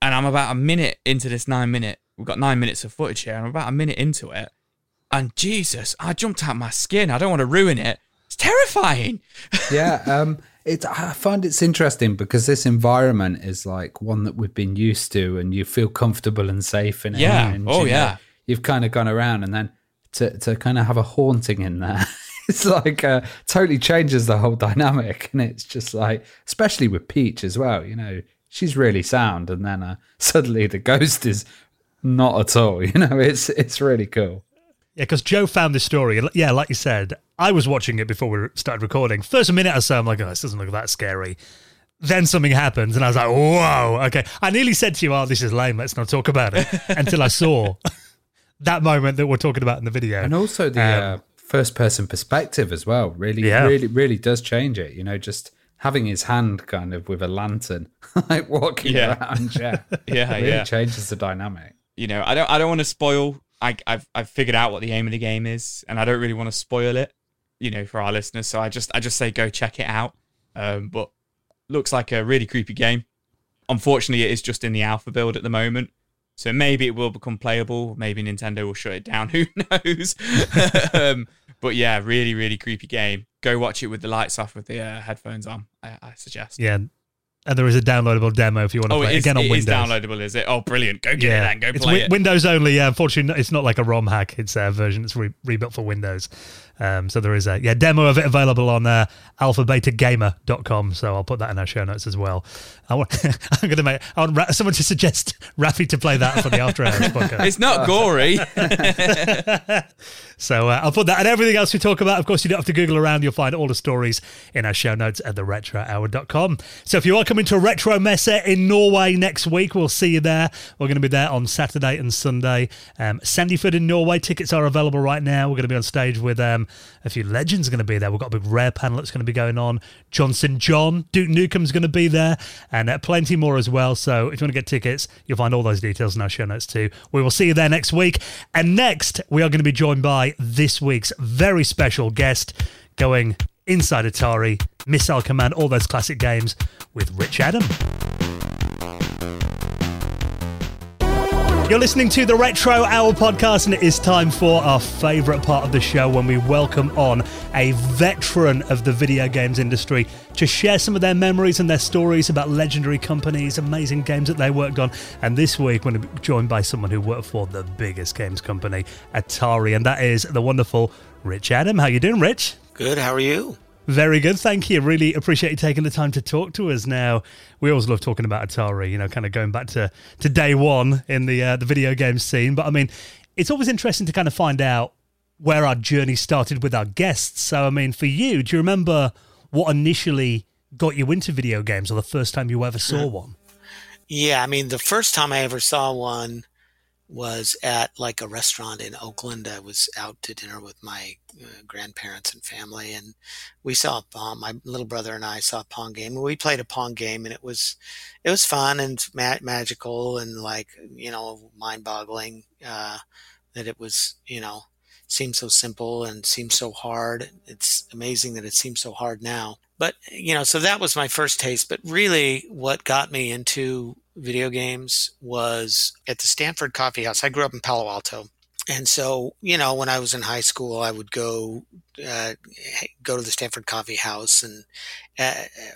and I'm about a minute into this 9 minute. We've got 9 minutes of footage here, and I'm about a minute into it, and Jesus, I jumped out my skin. I don't want to ruin it. It's terrifying. Yeah, I find it's interesting because this environment is like one that we've been used to, and you feel comfortable and safe in it. Yeah. And, you've kind of gone around, and then to kind of have a haunting in there. It's like totally changes the whole dynamic, and it's just like, especially with Peach as well. She's really sound, and then suddenly the ghost is not at all. It's really cool. Yeah, because Joe found this story. Yeah, like you said, I was watching it before we started recording. First minute or so, I'm like, this doesn't look that scary. Then something happens, and I was like, whoa, okay. I nearly said to you, this is lame. Let's not talk about it. Until I saw that moment that we're talking about in the video, and also the. First-person perspective as well, really does change it. Just having his hand kind of with a lantern, like walking around, changes the dynamic. I don't want to spoil. I've figured out what the aim of the game is, and I don't really want to spoil it, for our listeners. So I just say go check it out. But looks like a really creepy game. Unfortunately, it is just in the alpha build at the moment. So maybe it will become playable. Maybe Nintendo will shut it down. Who knows? But yeah, really, really creepy game. Go watch it with the lights off, with the headphones on, I suggest. Yeah. And there is a downloadable demo if you want to play it. Again, on Windows. It is downloadable, is it? Oh, brilliant. Go get it and go play it. Windows only. Yeah, unfortunately, it's not like a ROM hack. It's a version that's rebuilt for Windows. So there is a demo of it available on alphabetagamer.com. So I'll put that in our show notes as well. I want someone to suggest Rafi to play that for the After Hours podcast. It's not gory. So I'll put that and everything else we talk about. Of course, you don't have to Google around. You'll find all the stories in our show notes at theretrohour.com. So if you are coming to Retro Messe in Norway next week, we'll see you there. We're going to be there on Saturday and Sunday. Sandefjord in Norway. Tickets are available right now. We're going to be on stage with a few legends going to be there. We've got a big rare panel that's going to be going on. Johnson John, Duke Nukem's going to be there, and plenty more as well. So if you want to get tickets, you'll find all those details in our show notes too. We will see you there next week. And next, we are going to be joined by this week's very special guest, going inside Atari, Missile Command, all those classic games, with Rich Adam. You're listening to the Retro Hour podcast, and it is time for our favourite part of the show, when we welcome on a veteran of the video games industry to share some of their memories and their stories about legendary companies, amazing games that they worked on. And this week, we're going to be joined by someone who worked for the biggest games company, Atari, and that is the wonderful Rich Adam. How you doing, Rich? Good, how are you? Very good. Thank you. Really appreciate you taking the time to talk to us now. We always love talking about Atari, you know, kind of going back to day one in the video game scene. But I mean, it's always interesting to kind of find out where our journey started with our guests. So, I mean, for you, do you remember what initially got you into video games or the first time you ever saw one? Yeah, I mean, the first time I ever saw one was at like a restaurant in Oakland. I was out to dinner with my grandparents and family, and we saw my little brother and I saw a Pong game, and we played a Pong game, and it was fun and magical and, like, you know, mind boggling that it was, you know, seemed so simple and seemed so hard. It's amazing that it seems so hard now, but, you know, so that was my first taste. But really what got me into video games was at the Stanford Coffee House. I grew up in Palo Alto. And so, you know, when I was in high school, I would go to the Stanford Coffee House and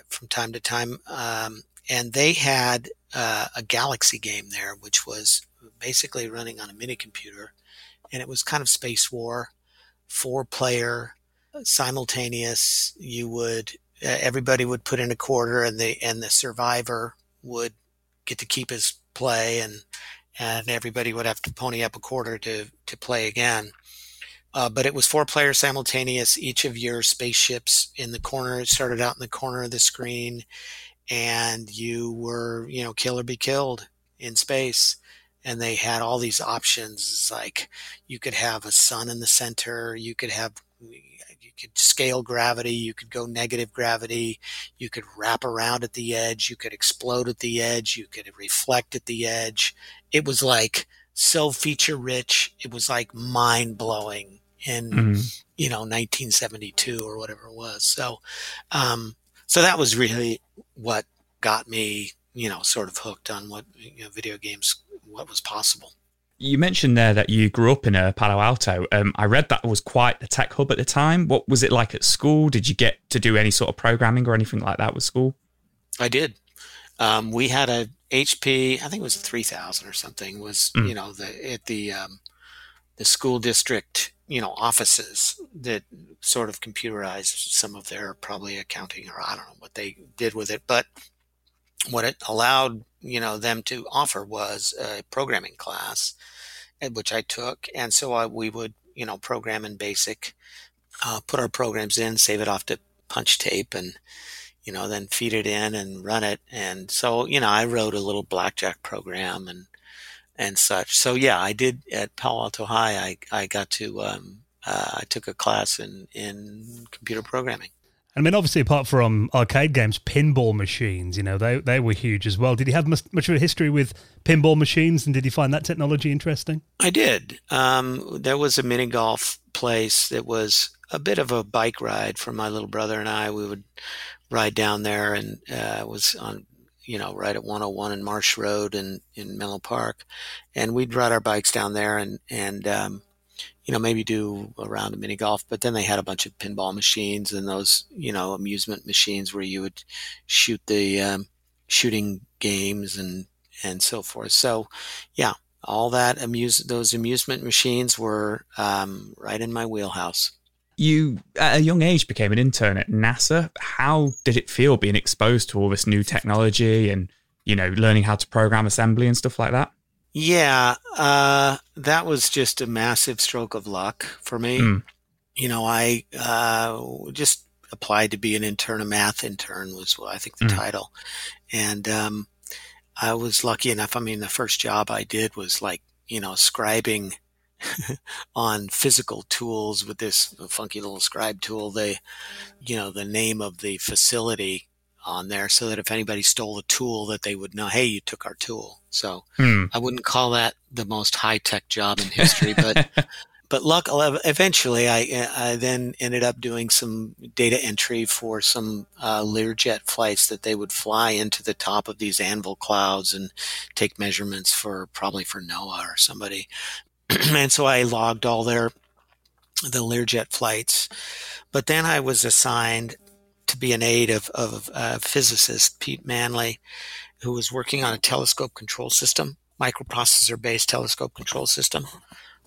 from time to time. And they had a Galaxy game there, which was basically running on a mini computer. And it was kind of space war, 4-player, simultaneous. You would, everybody would put in a quarter, and the survivor would get to keep his play, and everybody would have to pony up a quarter to play again. But it was 4-player simultaneous, each of your spaceships in the corner. It started out in the corner of the screen, and you were, you know, kill or be killed in space. And they had all these options, like you could have a sun in the center, you could scale gravity, you could go negative gravity, you could wrap around at the edge, you could explode at the edge, you could reflect at the edge. It was like so feature rich. It was like mind blowing in, you know, 1972 or whatever it was. So, so that was really what got me, you know, sort of hooked on what, you know, video games, what was possible. You mentioned there that you grew up in Palo Alto. I read that was quite the tech hub at the time. What was it like at school? Did you get to do any sort of programming or anything like that with school? I did. We had a HP, I think it was 3000 or something, was, you know, the school district, you know, offices that sort of computerized some of their probably accounting, or I don't know what they did with it. But what it allowed, you know, them to offer was a programming class, which I took. And so we would, you know, program in BASIC, put our programs in, save it off to punch tape, and, you know, then feed it in and run it. And so, you know, I wrote a little blackjack program and such. So yeah, I did at Palo Alto High. I got to, I took a class in computer programming. I mean, obviously, apart from arcade games, pinball machines, you know, they were huge as well. Did you have much of a history with pinball machines, and did you find that technology interesting? I did. There was a mini golf place that was a bit of a bike ride for my little brother and I. We would ride down there, and it was on, you know, right at 101 and Marsh Road in Menlo Park. And we'd ride our bikes down there and you know, maybe do a round of mini golf. But then they had a bunch of pinball machines and those, you know, amusement machines where you would shoot the shooting games and so forth. So, yeah, all that those amusement machines were right in my wheelhouse. You, at a young age, became an intern at NASA. How did it feel being exposed to all this new technology and, you know, learning how to program assembly and stuff like that? Yeah, that was just a massive stroke of luck for me. You know, I just applied to be an intern. A math intern was, I think, the title. And I was lucky enough. I mean, the first job I did was, like, you know, scribing on physical tools with this funky little scribe tool. They, you know, the name of the facility on there, so that if anybody stole a tool, that they would know, hey, you took our tool. So I wouldn't call that the most high-tech job in history, but eventually I then ended up doing some data entry for some Learjet flights that they would fly into the top of these anvil clouds and take measurements for NOAA or somebody. And so I logged all the Learjet flights. But then I was assigned to be an aide of physicist Pete Manley, who was working on a telescope control system, microprocessor-based telescope control system.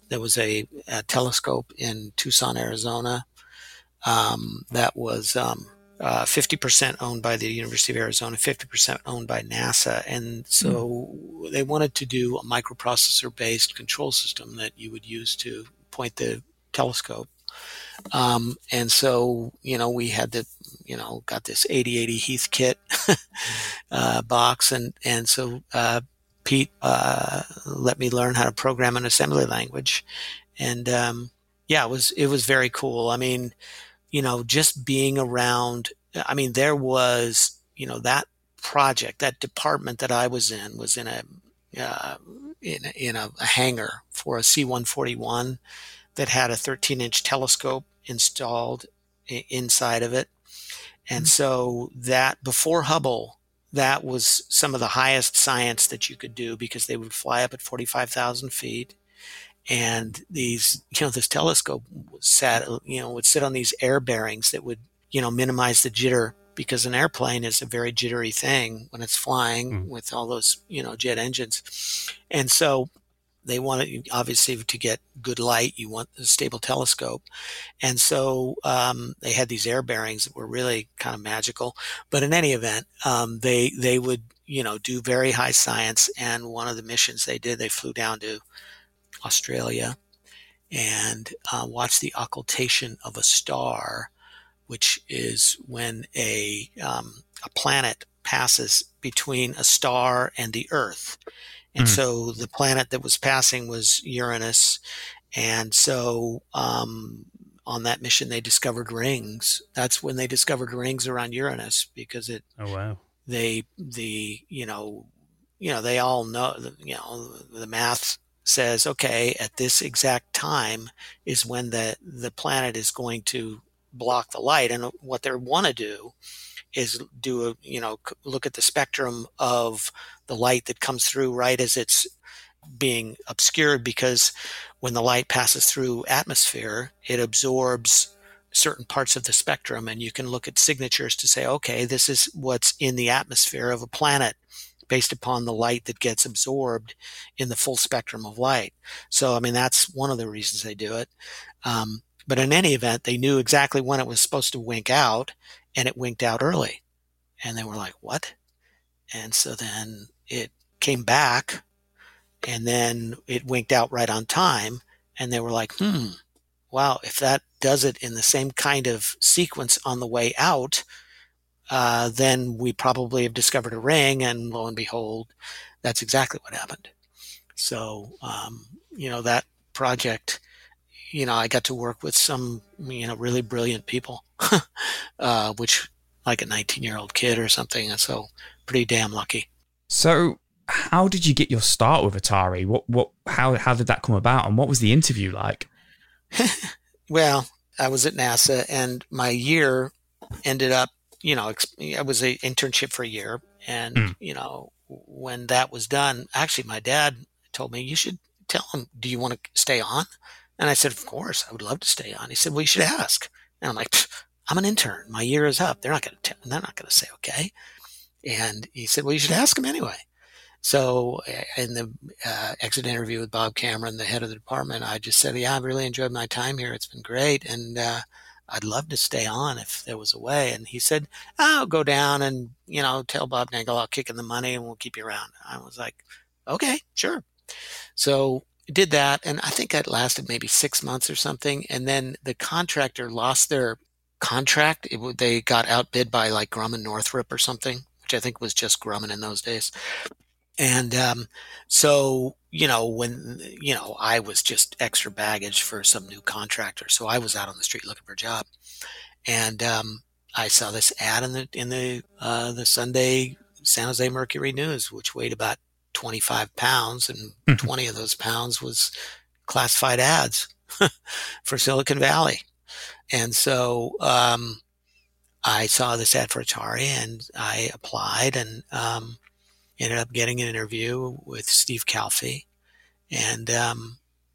There was a telescope in Tucson, Arizona, that was 50% owned by the University of Arizona, 50% owned by NASA. And so they wanted to do a microprocessor-based control system that you would use to point the telescope. And so, you know, we had the, you know, got this 8080 Heath kit box. And so Pete let me learn how to program an assembly language. And yeah, it was very cool. I mean, you know, just being around, I mean, there was, you know, that project, that department that I was in a hangar for a C-141 that had a 13-inch telescope installed inside of it. And so that, before Hubble, that was some of the highest science that you could do, because they would fly up at 45,000 feet. And these, you know, this telescope sat, you know, would sit on these air bearings that would, you know, minimize the jitter, because an airplane is a very jittery thing when it's flying with all those, you know, jet engines. And so they wanted, obviously, to get good light, you want a stable telescope. And so they had these air bearings that were really kind of magical. But in any event, they would, you know, do very high science. And one of the missions they did, they flew down to Australia and watched the occultation of a star, which is when a planet passes between a star and the Earth. And so the planet that was passing was Uranus. And so on that mission, they discovered rings. That's when they discovered rings around Uranus, because it, they all know, you know, the math says, okay, at this exact time is when the planet is going to block the light. And what they want to do is do a, you know, look at the spectrum of the light that comes through right as it's being obscured, because when the light passes through atmosphere, it absorbs certain parts of the spectrum, and you can look at signatures to say, okay, this is what's in the atmosphere of a planet based upon the light that gets absorbed in the full spectrum of light. So, I mean, that's one of the reasons they do it. But in any event, they knew exactly when it was supposed to wink out, and it winked out early. And they were like, what? And so then it came back, and then it winked out right on time. And they were like, wow, if that does it in the same kind of sequence on the way out, then we probably have discovered a ring. And lo and behold, that's exactly what happened. So, you know, that project, you know, I got to work with some, you know, really brilliant people, which, like a 19-year-old kid or something. And so pretty damn lucky. So how did you get your start with Atari? How did that come about? And what was the interview like? Well, I was at NASA, and my year ended up, you know, I was an internship for a year. And, you know, when that was done, actually, my dad told me, you should tell him, do you want to stay on? And I said, of course, I would love to stay on. He said, well, you should ask. And I'm like, I'm an intern. My year is up. They're not going to say, okay. And he said, well, you should ask him anyway. So in the exit interview with Bob Cameron, the head of the department, I just said, yeah, I've really enjoyed my time here. It's been great. And, I'd love to stay on if there was a way. And he said, I'll go down and, you know, tell Bob Nagle I'll kick in the money and we'll keep you around. I was like, okay, sure. So did that. And I think that lasted maybe 6 months or something. And then the contractor lost their contract. They got outbid by like Grumman Northrop or something, which I think was just Grumman in those days. And so, you know, when, you know, I was just extra baggage for some new contractor. So I was out on the street looking for a job. And I saw this ad in the Sunday San Jose Mercury News, which weighed about 25 pounds. And 20 of those pounds was classified ads for Silicon Valley. And so I saw this ad for Atari, and I applied, and ended up getting an interview with Steve Calfee. And,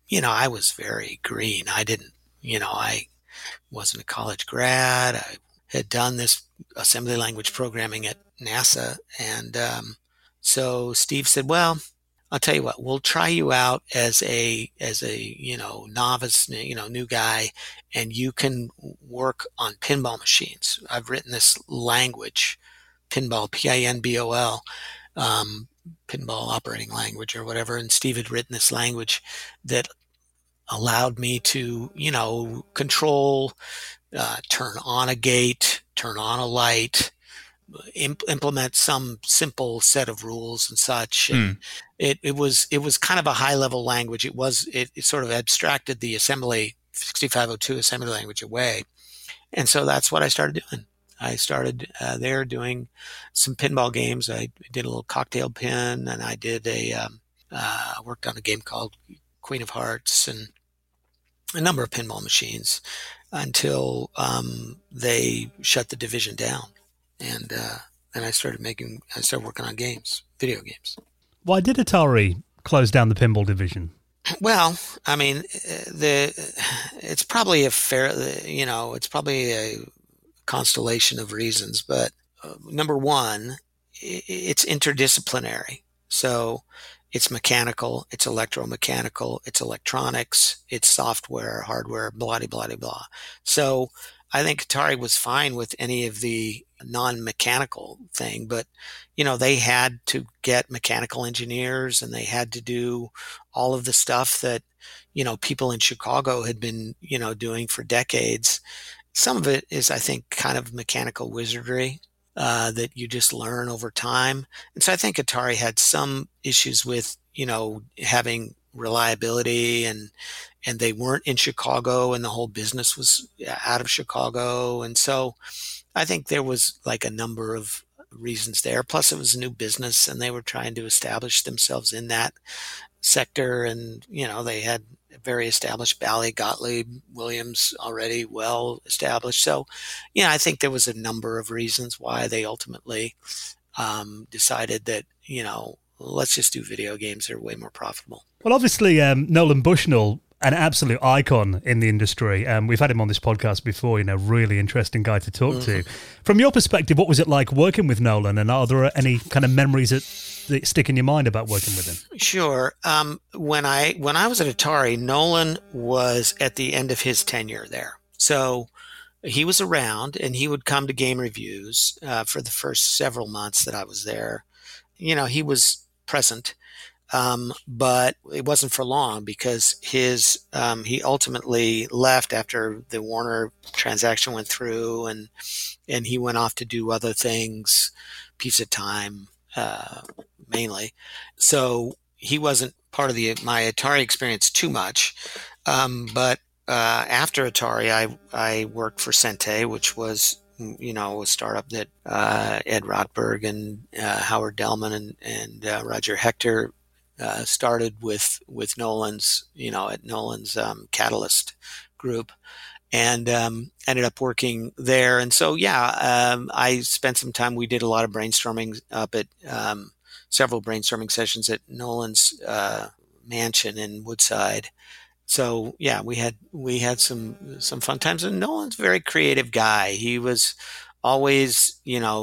you know, I was very green. I didn't, you know, I wasn't a college grad. I had done this assembly language programming at NASA. And so Steve said, well, I'll tell you what, we'll try you out as a novice, new guy, and you can work on pinball machines. I've written this language, pinball, PINBOL, pinball operating language or whatever. And Steve had written this language that allowed me to, control, turn on a gate, turn on a light, implement some simple set of rules and such. And it was kind of a high level language. It sort of abstracted the assembly 6502 assembly language away. And so that's what I started doing. I started there doing some pinball games. I did a little cocktail pin, and I did worked on a game called Queen of Hearts and a number of pinball machines until they shut the division down. And then I started working on games, video games. Why did Atari close down the pinball division? Well, I mean, it's probably a constellation of reasons, but number one, it's interdisciplinary. So it's mechanical, it's electromechanical, it's electronics, it's software, hardware, blah, blah, blah, blah. So I think Atari was fine with any of the non-mechanical thing, but they had to get mechanical engineers, and they had to do all of the stuff that people in Chicago had been doing for decades. Some of it is, I think, kind of mechanical wizardry that you just learn over time. And so I think Atari had some issues with having reliability, and they weren't in Chicago, and the whole business was out of Chicago. And so I think there was like a number of reasons there. Plus, it was a new business, and they were trying to establish themselves in that sector. And, they had very established Bally, Gottlieb, Williams already well established. So, I think there was a number of reasons why they ultimately decided that, let's just do video games. They're way more profitable. Well, obviously, Nolan Bushnell, an absolute icon in the industry. We've had him on this podcast before, really interesting guy to talk to. From your perspective, what was it like working with Nolan, and are there any kind of memories that stick in your mind about working with him? Sure. When I was at Atari, Nolan was at the end of his tenure there. So he was around, and he would come to game reviews for the first several months that I was there. He was present. But it wasn't for long, because he ultimately left after the Warner transaction went through, and he went off to do other things, Pizza Time, mainly. So he wasn't part of my Atari experience too much. But after Atari, I worked for Sente, which was, a startup that, Ed Rotberg and, Howard Dellman and Roger Hector, started with Nolan's, at Nolan's Catalyst group, and ended up working there. And so, I spent some time. We did a lot of brainstorming up at several brainstorming sessions at Nolan's mansion in Woodside. So we had some fun times. And Nolan's a very creative guy. He was always,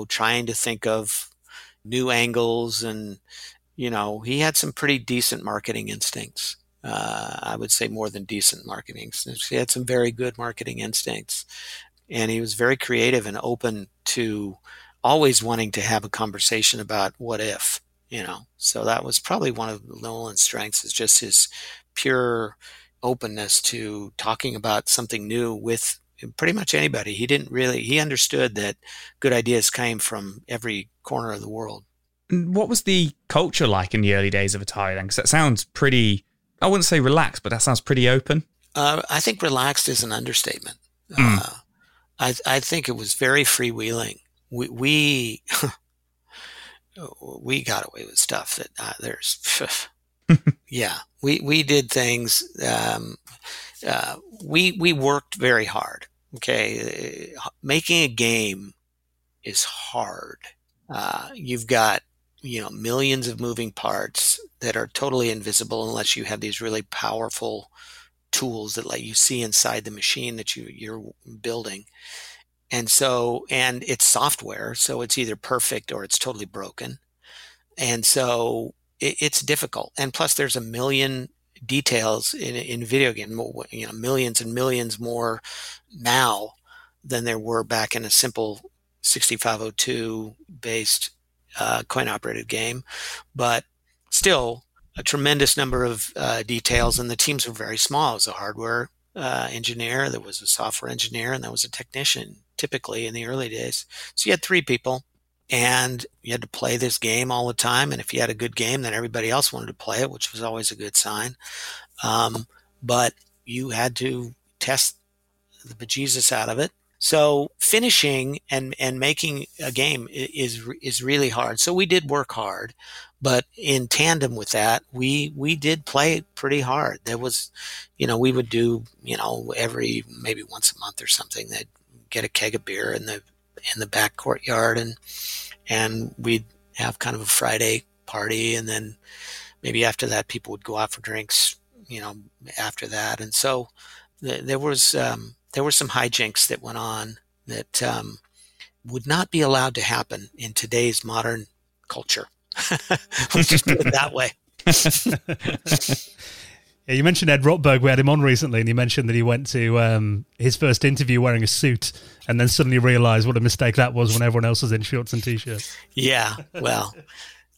trying to think of new angles, and he had some pretty decent marketing instincts. I would say more than decent marketing instincts. He had some very good marketing instincts, and he was very creative and open to always wanting to have a conversation about what if, So that was probably one of Nolan's strengths, is just his pure openness to talking about something new with pretty much anybody. He understood that good ideas came from every corner of the world. What was the culture like in the early days of Atari then? Because that sounds pretty, I wouldn't say relaxed, but that sounds pretty open. I think relaxed is an understatement. I think it was very freewheeling. We got away with stuff that there's, we did things. We worked very hard. Okay. Making a game is hard. You've got, millions of moving parts that are totally invisible unless you have these really powerful tools that let you see inside the machine that you're building. And it's software, so it's either perfect or it's totally broken. And so it's difficult. And plus, there's a million details in video game, you know, millions and millions more now than there were back in a simple 6502 based coin operated game, but still a tremendous number of details. And the teams were very small. It was a hardware engineer, there was a software engineer, and there was a technician typically in the early days. So you had three people, and you had to play this game all the time. And if you had a good game, then everybody else wanted to play it, which was always a good sign. But you had to test the bejesus out of it. So finishing and making a game is really hard. So we did work hard, but in tandem with that, we did play pretty hard. There was, you know, we would do, you know, every, maybe once a month or something, they'd get a keg of beer in the back courtyard, and we'd have kind of a Friday party. And then maybe after that, people would go out for drinks, you know, after that. And so there were some hijinks that went on that would not be allowed to happen in today's modern culture. Let's just put it that way. Yeah, you mentioned Ed Rotberg. We had him on recently, and he mentioned that he went to his first interview wearing a suit, and then suddenly realized what a mistake that was when everyone else was in shorts and t-shirts. Yeah, well,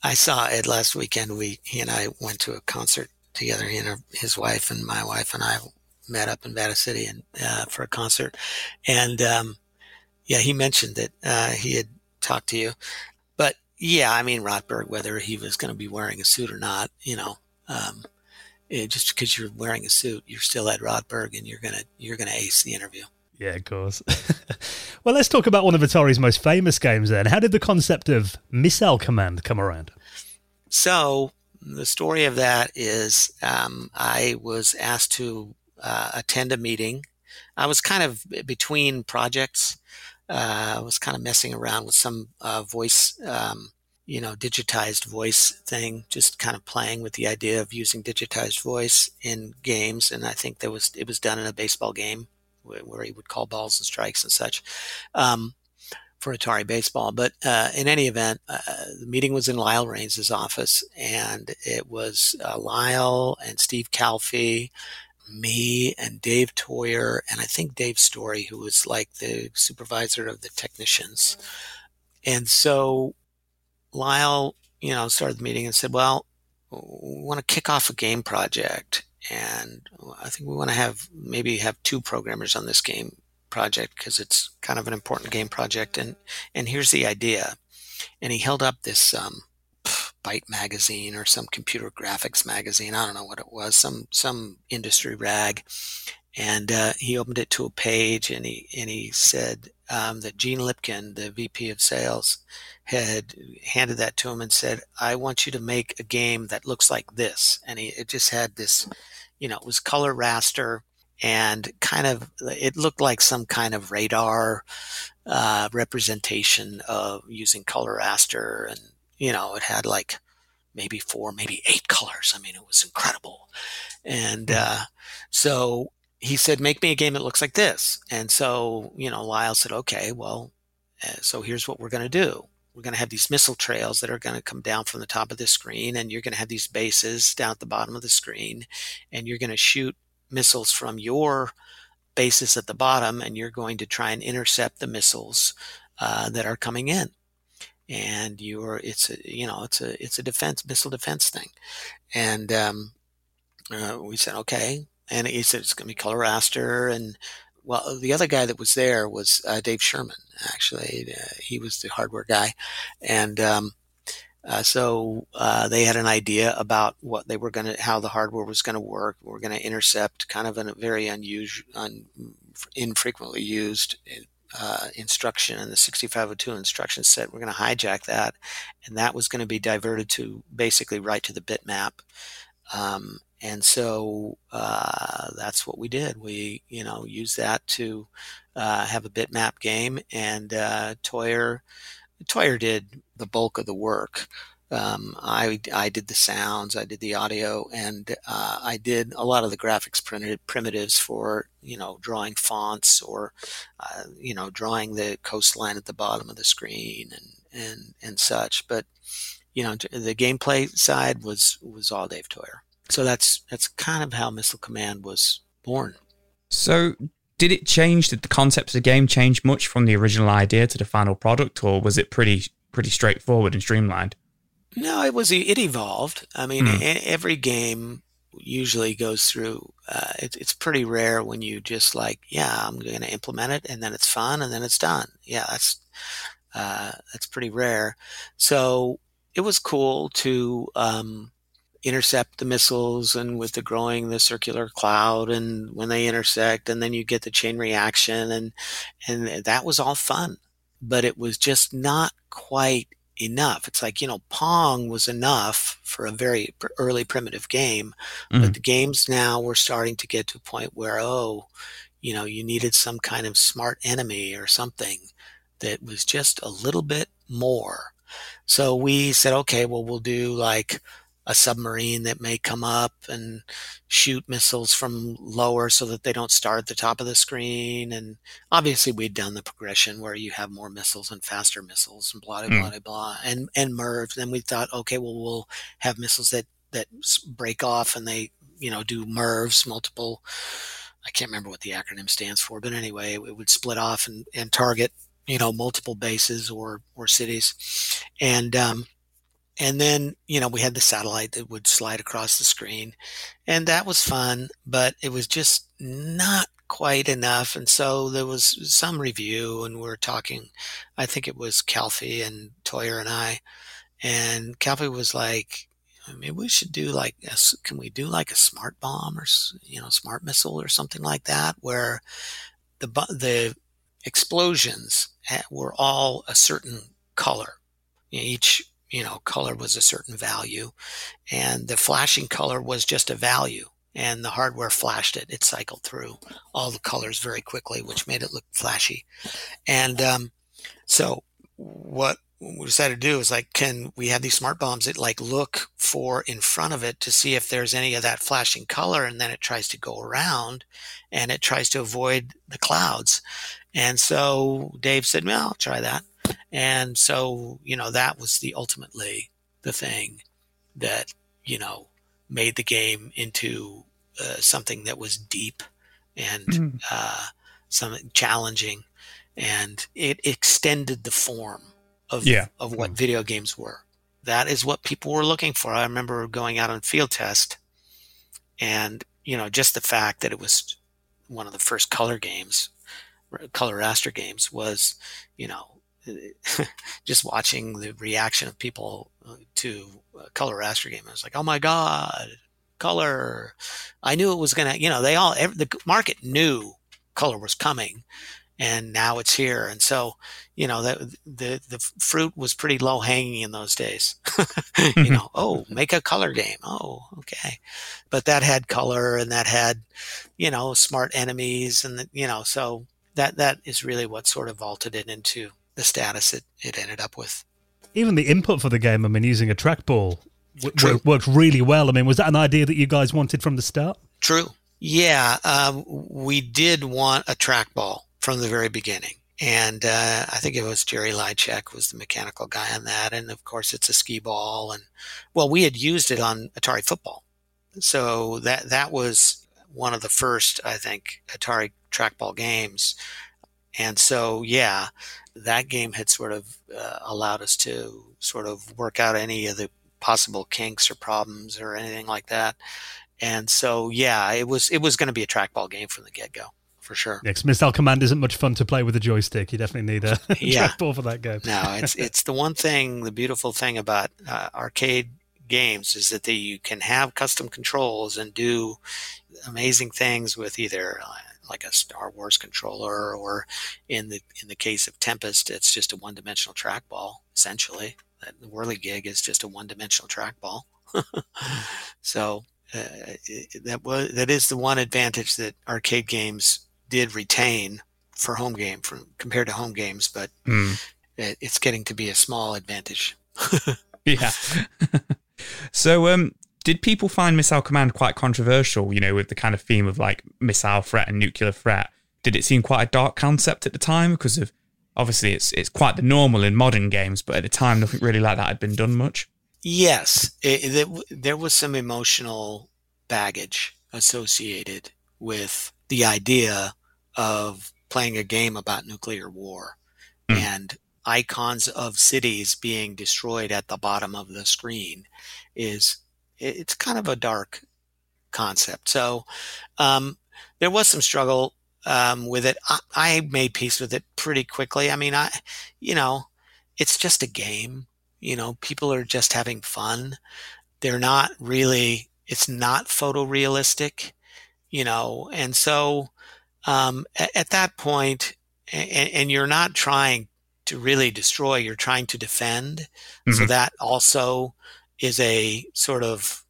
I saw Ed last weekend. He and I went to a concert together. He and his wife and my wife and I met up in Nevada City and for a concert. And yeah, he mentioned that he had talked to you. But yeah, I mean, Rotberg, whether he was going to be wearing a suit or not, you know. Just because you're wearing a suit, you're still Ed Rotberg, and you're gonna ace the interview. Yeah, of course. Well, let's talk about one of Atari's most famous games then. How did the concept of Missile Command come around? So the story of that is I was asked to attend a meeting. I was kind of between projects. I was kind of messing around with some voice you know, digitized voice thing, just kind of playing with the idea of using digitized voice in games. And I think it was done in a baseball game where he would call balls and strikes and such for Atari baseball. But in any event, the meeting was in Lyle Rains' office, and it was Lyle and Steve Calfee, me and Dave Theurer, and I think Dave Story, who was like the supervisor of the technicians. And so Lyle, you know, started the meeting and said, well, we want to kick off a game project. And I think we want to have two programmers on this game project because it's kind of an important game project. And here's the idea. And he held up this Byte magazine or some computer graphics magazine. I don't know what it was, some industry rag. And he opened it to a page, and he said that Gene Lipkin, the VP of sales, had handed that to him and said, I want you to make a game that looks like this. And it just had this, you know, it was color raster, and kind of, it looked like some kind of radar representation of using color raster. And, you know, it had like maybe 4, maybe 8 colors. I mean, it was incredible. And so he said, make me a game that looks like this. And so, you know, Lyle said, okay, well, so here's what we're going to do. We're going to have these missile trails that are going to come down from the top of the screen, and you're going to have these bases down at the bottom of the screen, and you're going to shoot missiles from your bases at the bottom, and you're going to try and intercept the missiles that are coming in. And it's a missile defense thing. And we said, okay. And he said, it's going to be color raster. And, well, the other guy that was there was Dave Sherman, actually. He was the hardware guy. And so they had an idea about what they were going to, how the hardware was going to work. We're going to intercept kind of a very infrequently used instruction in the 6502 instruction set. We're going to hijack that. And that was going to be diverted to basically right to the bitmap. And so that's what we did. We, you know, used that to have a bitmap game, and Theurer did the bulk of the work. I did the sounds, I did the audio, and I did a lot of the graphics primitives for, you know, drawing fonts or, you know, drawing the coastline at the bottom of the screen and such. But you know, the gameplay side was all Dave Theurer. So that's kind of how Missile Command was born. So did it change? Did the concepts of the game change much from the original idea to the final product, or was it pretty straightforward and streamlined? No, it evolved. I mean, every game usually goes through. It's pretty rare when you just like, I'm going to implement it, and then it's fun, and then it's done. Yeah, that's pretty rare. So it was cool to intercept the missiles, and with the growing the circular cloud, and when they intersect, and then you get the chain reaction, and that was all fun. But it was just not quite enough. It's like, Pong was enough for a very early primitive game, but the games now were starting to get to a point where, you needed some kind of smart enemy or something that was just a little bit more. So we said, okay, well, we'll do like a submarine that may come up and shoot missiles from lower so that they don't start at the top of the screen. And obviously we'd done the progression where you have more missiles and faster missiles and blah, blah, blah, blah, and merge. Then we thought, okay, well, we'll have missiles that break off and they, do MIRVs, multiple, I can't remember what the acronym stands for, but anyway, it would split off and target, multiple bases or cities. And then, we had the satellite that would slide across the screen, and that was fun, but it was just not quite enough. And so there was some review, and we're talking, I think it was Calfee and Theurer and I, and Calfee was like, maybe we should do can we do a smart bomb or, smart missile or something like that, where the explosions were all a certain color. Each color was a certain value, and the flashing color was just a value, and the hardware flashed it. It cycled through all the colors very quickly, which made it look flashy. And so what we decided to do is can we have these smart bombs that look for in front of it to see if there's any of that flashing color, and then it tries to go around and it tries to avoid the clouds. And so Dave said, well, I'll try that. And so, that was ultimately the thing that, made the game into something that was deep and something challenging. And it extended the form of what video games were. That is what people were looking for. I remember going out on field test and, just the fact that it was one of the first color raster games was, just watching the reaction of people to a color raster game. I was like, oh my God, color. I knew it was going to, the market knew color was coming, and now it's here. And so, the fruit was pretty low hanging in those days, make a color game. Oh, okay. But that had color, and that had, smart enemies. And, so that is really what sort of vaulted it into the status it ended up with. Even the input for the game, using a trackball worked really well. Was that an idea that you guys wanted from the start? True. Yeah. We did want a trackball from the very beginning. And I think it was Jerry Lychek was the mechanical guy on that. And, of course, it's a skee ball. And, well, we had used it on Atari football. So that was one of the first, I think, Atari trackball games. And so, yeah, that game had sort of allowed us to sort of work out any of the possible kinks or problems or anything like that. And so, yeah, it was going to be a trackball game from the get-go, for sure. Yeah, because Missile Command isn't much fun to play with a joystick. You definitely need a trackball for that game. No, it's the one thing, the beautiful thing about arcade games is that you can have custom controls and do amazing things with either like a Star Wars controller, or in the case of Tempest, it's just a one-dimensional trackball, essentially. That whirligig is just a one-dimensional trackball. So that is the one advantage that arcade games did retain for home game compared to home games, but it's getting to be a small advantage. Yeah. So did people find Missile Command quite controversial, with the kind of theme of missile threat and nuclear threat? Did it seem quite a dark concept at the time? Because obviously it's quite the normal in modern games, but at the time nothing really like that had been done much. Yes, there was some emotional baggage associated with the idea of playing a game about nuclear war and icons of cities being destroyed at the bottom of the screen. It's kind of a dark concept. So there was some struggle with it. I made peace with it pretty quickly. I mean, it's just a game. You know, people are just having fun. They're not really, it's not photorealistic, you know. And so at that point, and you're not trying to really destroy, you're trying to defend. Mm-hmm. So that also is a sort of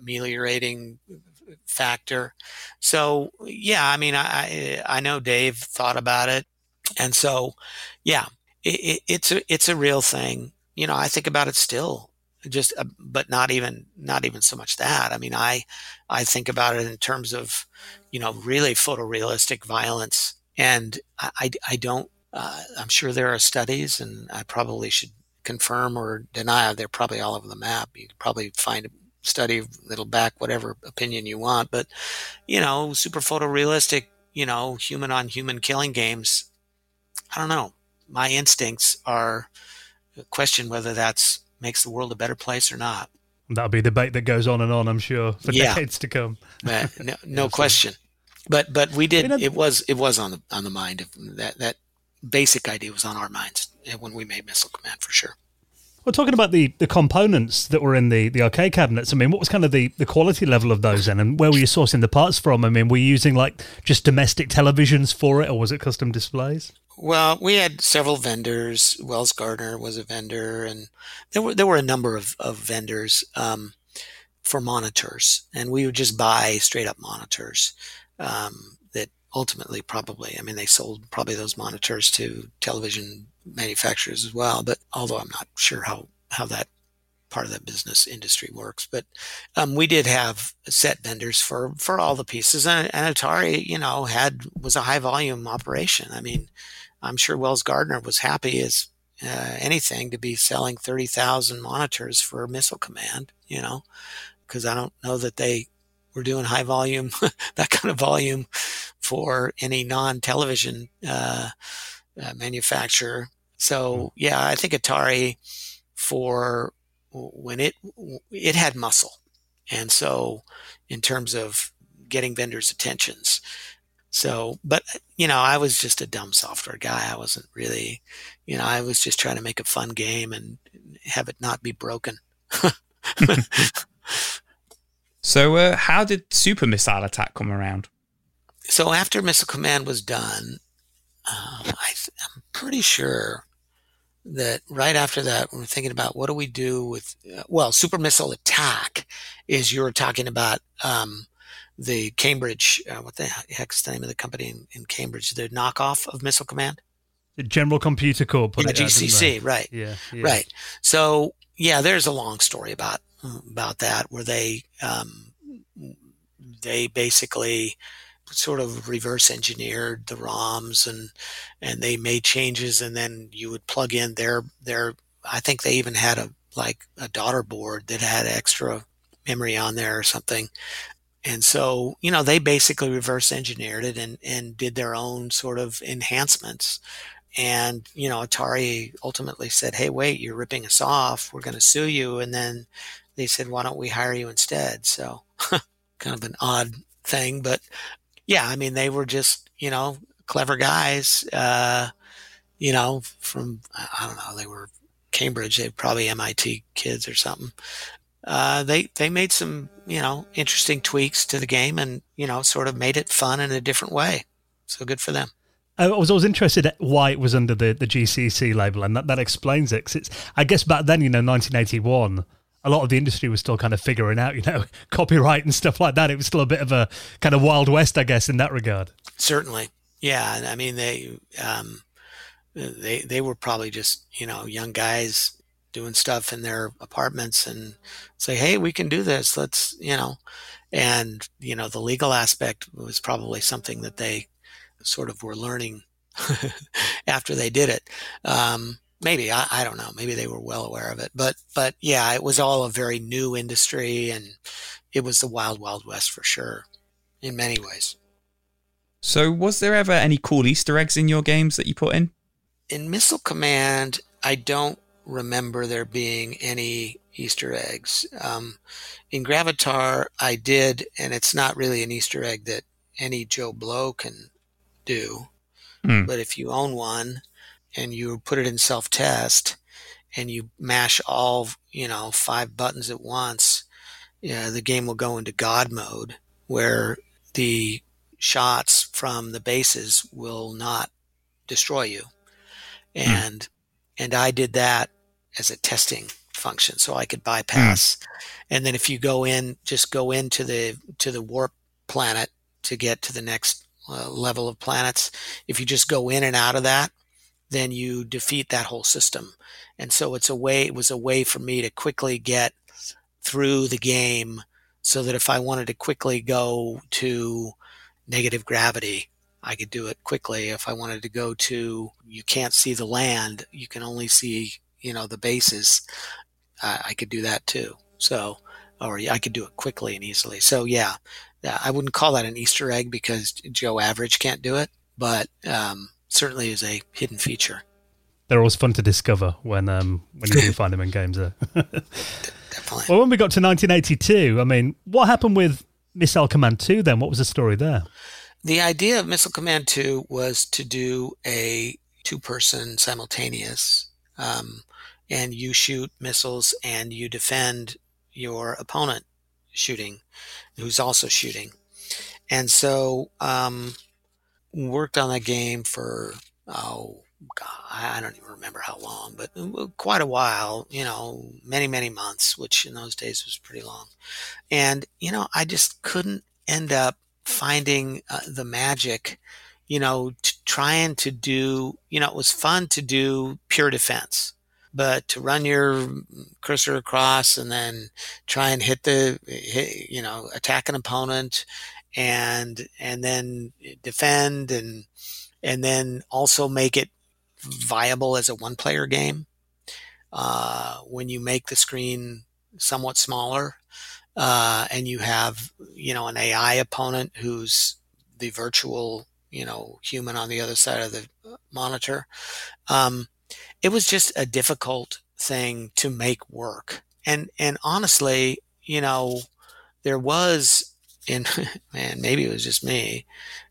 ameliorating factor. So, yeah, I mean, I know Dave thought about it. And so, yeah. It's a real thing. You know, I think about it still, just, but not even so much that. I mean, I think about it in terms of, you know, really photorealistic violence. And I don't, I'm sure there are studies, and I probably should confirm or deny. They're probably all over the map. You could probably find a study that'll back whatever opinion you want, but, you know, super photorealistic, you know, human on human killing games. I don't know. My instincts are question whether that's makes the world a better place or not. That'll be a debate that goes on, I'm sure, for decades to come. No question. But we did. It was on the mind of that basic idea was on our minds when we made Missile Command for sure. Well, talking about the components that were in the arcade cabinets, I mean, what was kind of the quality level of those then, and where were you sourcing the parts from? I mean, were you using like just domestic televisions for it, or was it custom displays? Well, we had several vendors. Wells Gardner was a vendor, and there were a number of vendors for monitors, and we would just buy straight up monitors that ultimately probably, I mean, they sold probably those monitors to television manufacturers as well. But although I'm not sure how that part of that business industry works, but we did have set vendors for all the pieces, and Atari, you know, was a high volume operation. I mean, I'm sure Wells Gardner was happy as anything to be selling 30,000 monitors for Missile Command, you know, because I don't know that they were doing high volume, that kind of volume for any non-television manufacturer. So, yeah, I think Atari for when it had muscle. And so in terms of getting vendors' attentions, so, but, you know, I was just a dumb software guy. I wasn't really, you know, I was just trying to make a fun game and have it not be broken. So how did Super Missile Attack come around? So after Missile Command was done, I'm pretty sure that right after that, we're thinking about what do we do with, Super Missile Attack is you were talking about the Cambridge, what the heck's the name of the company in Cambridge, the knockoff of Missile Command? The General Computer Corp. Yeah, GCC, right. Yeah. Right. So, yeah, there's a long story about that where they basically sort of reverse engineered the ROMs and they made changes, and then you would plug in their I think they even had a daughter board that had extra memory on there or something. And so, you know, they basically reverse engineered it and did their own sort of enhancements. And, you know, Atari ultimately said, hey, wait, you're ripping us off. We're going to sue you. And then they said, why don't we hire you instead? So kind of an odd thing, but yeah, I mean, they were just, you know, clever guys, you know, from, I don't know, they were Cambridge, they were probably MIT kids or something. They made some, you know, interesting tweaks to the game and, you know, sort of made it fun in a different way. So good for them. I was always interested at why it was under the GCC label, and that explains it. 'Cause it's, I guess back then, you know, 1981, a lot of the industry was still kind of figuring out, you know, copyright and stuff like that. It was still a bit of a kind of Wild West, I guess, in that regard. Certainly. Yeah. I mean, they were probably just, you know, young guys doing stuff in their apartments and say, hey, we can do this. Let's, you know, and, you know, the legal aspect was probably something that they sort of were learning after they did it. Maybe, I don't know. Maybe they were well aware of it. But yeah, it was all a very new industry, and it was the wild, wild west for sure in many ways. So was there ever any cool Easter eggs in your games that you put in? In Missile Command, I don't remember there being any Easter eggs. In Gravitar, I did, and it's not really an Easter egg that any Joe Blow can do. But if you own one and you put it in self-test and you mash all, you know, 5 buttons at once, the game will go into God mode, where the shots from the bases will not destroy you. And I did that as a testing function, so I could bypass. And then if you go in, just go into the warp planet to get to the next level of planets. If you just go in and out of that, then you defeat that whole system. And so it's a way, it was a way for me to quickly get through the game, so that if I wanted to quickly go to negative gravity, I could do it quickly. If I wanted to go to, you can't see the land, you can only see, you know, the bases, I could do that too. So, or I could do it quickly and easily. So yeah, I wouldn't call that an Easter egg because Joe Average can't do it, but certainly is a hidden feature. They're always fun to discover when you do find them in games. Definitely. Well, when we got to 1982, I mean, what happened with Missile Command 2 then? What was the story there? The idea of Missile Command 2 was to do a 2-person simultaneous, and you shoot missiles and you defend your opponent shooting, who's also shooting. And so worked on that game for, I don't even remember how long, but quite a while, you know, many, many months, which in those days was pretty long. And, you know, I just couldn't end up finding the magic, you know, trying to do, you know, it was fun to do pure defense, but to run your cursor across and then try and hit, you know, attack an opponent and then defend and then also make it viable as a one-player game. When you make the screen somewhat smaller, and you have, you know, an AI opponent who's the virtual, you know, human on the other side of the monitor, it was just a difficult thing to make work. And honestly, you know, there was, and man, maybe it was just me,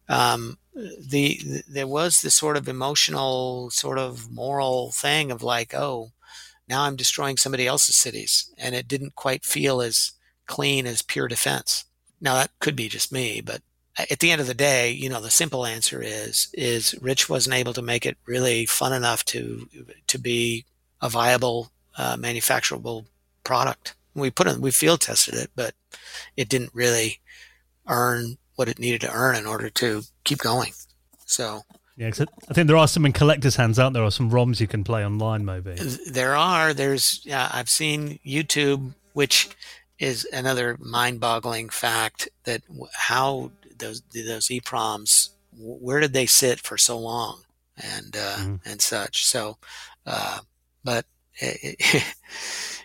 there was this sort of emotional, sort of moral thing of like, oh, now I'm destroying somebody else's cities. And it didn't quite feel as clean as pure defense. Now that could be just me, but at the end of the day, you know, the simple answer is Rich wasn't able to make it really fun enough to be a viable, manufacturable product. We field tested it, but it didn't really earn what it needed to earn in order to keep going. So yeah, I think there are some in collector's hands, aren't there? Or some ROMs you can play online, maybe. There are. I've seen YouTube, which is another mind-boggling fact, that how those EPROMs, where did they sit for so long and such? So, but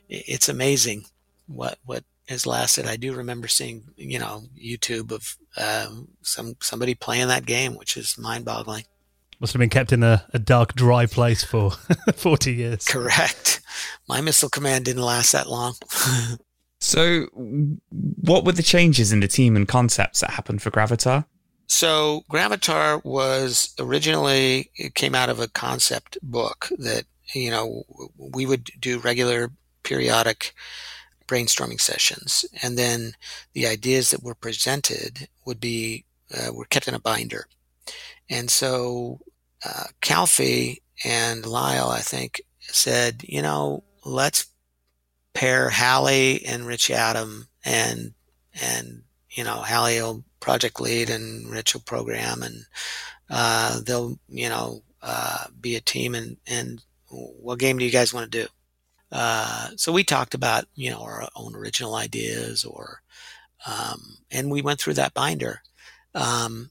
it's amazing what has lasted. I do remember seeing, you know, YouTube of somebody playing that game, which is mind-boggling. Must have been kept in a dark, dry place for 40 years. Correct. My Missile Command didn't last that long. So what were the changes in the team and concepts that happened for Gravitar? So Gravitar was originally, it came out of a concept book that, you know, we would do regular periodic brainstorming sessions. And then the ideas that were presented were kept in a binder. And so Calfee and Lyle, I think, said, you know, let's pair Hallie and Rich Adam, and you know, Hallie will project lead and Rich will program, and they'll, you know, be a team, and what game do you guys want to do? So we talked about, you know, our own original ideas, or and we went through that binder, Lunar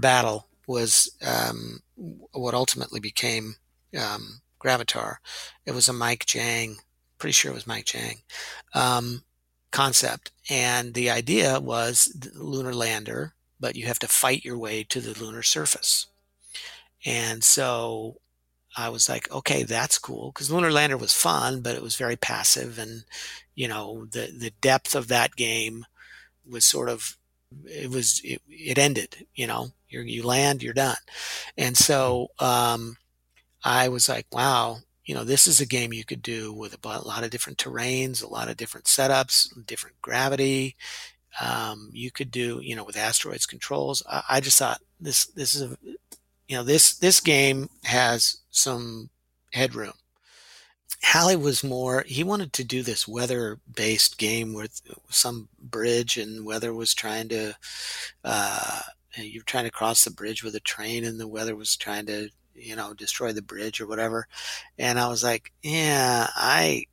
Battle was what ultimately became Gravitar. It was a Mike Chang, pretty sure it was Mike Chang, concept. And the idea was the Lunar Lander, but you have to fight your way to the lunar surface. And so I was like, okay, that's cool. Because Lunar Lander was fun, but it was very passive. And, you know, the depth of that game was sort of, it ended, you know, you land, you're done. And so I was like, wow, you know, this is a game you could do with a lot of different terrains, a lot of different setups, different gravity. You could do, you know, with Asteroids controls. I just thought this is a, you know, this game has some headroom. Hallie was more, he wanted to do this weather-based game with some bridge, and weather was trying to, you're trying to cross the bridge with a train, and the weather was trying to, you know, destroy the bridge or whatever. And I was like, yeah, I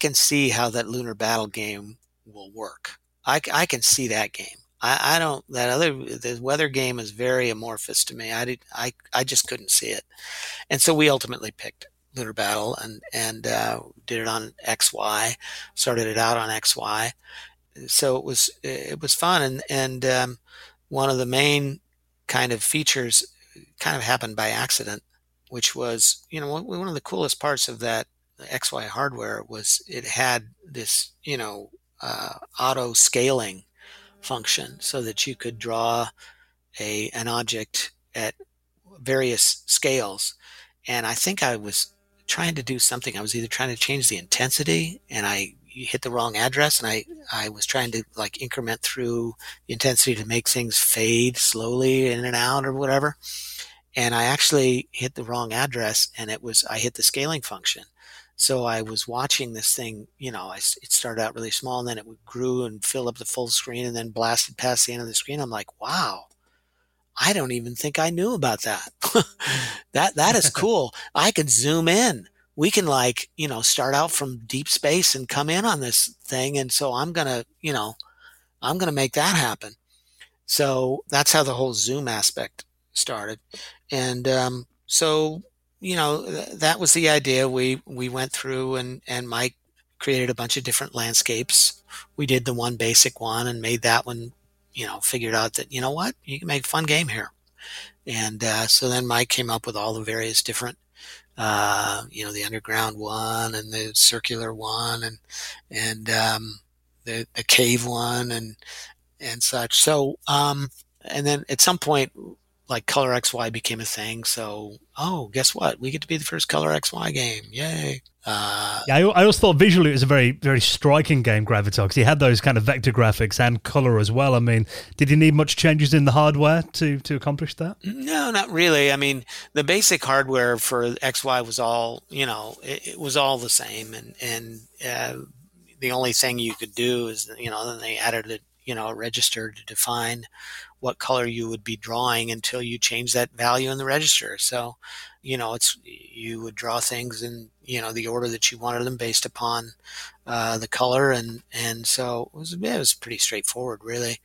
can see how that Lunar Battle game will work. I can see that game. I don't, the weather game is very amorphous to me. I just couldn't see it. And so we ultimately picked Lunar Battle and did it on XY, started it out on XY. So it was fun. And one of the main kind of features kind of happened by accident, which was, you know, one of the coolest parts of that XY hardware was it had this, you know, auto scaling function so that you could draw an object at various scales. And I think I was trying to do something. I was either trying to change the intensity and I hit the wrong address, and I was trying to like increment through the intensity to make things fade slowly in and out or whatever. And I actually hit the wrong address, and I hit the scaling function. So I was watching this thing, you know, it started out really small, and then it grew and filled up the full screen and then blasted past the end of the screen. I'm like, wow, I don't even think I knew about that. That is cool. I can zoom in. We can, like, you know, start out from deep space and come in on this thing. And so I'm going to make that happen. So that's how the whole zoom aspect started. And so, you know, that was the idea. We went through and Mike created a bunch of different landscapes. We did the one basic one and made that one, you know, figured out that, you know what, you can make a fun game here. And so then Mike came up with all the various different, you know, the underground one and the circular one and the cave one and such. So and then at some point, like Color XY became a thing. So, oh, guess what? We get to be the first Color XY game. Yay. Yeah, I always thought visually it was a very, very striking game, Gravitar, because he had those kind of vector graphics and color as well. I mean, did you need much changes in the hardware to accomplish that? No, not really. I mean, the basic hardware for XY was all, you know, it was all the same. And the only thing you could do is, you know, then they added it, you know, a register to define what color you would be drawing until you change that value in the register. So, you know, you would draw things in, you know, the order that you wanted them based upon the color. And so it was pretty straightforward, really.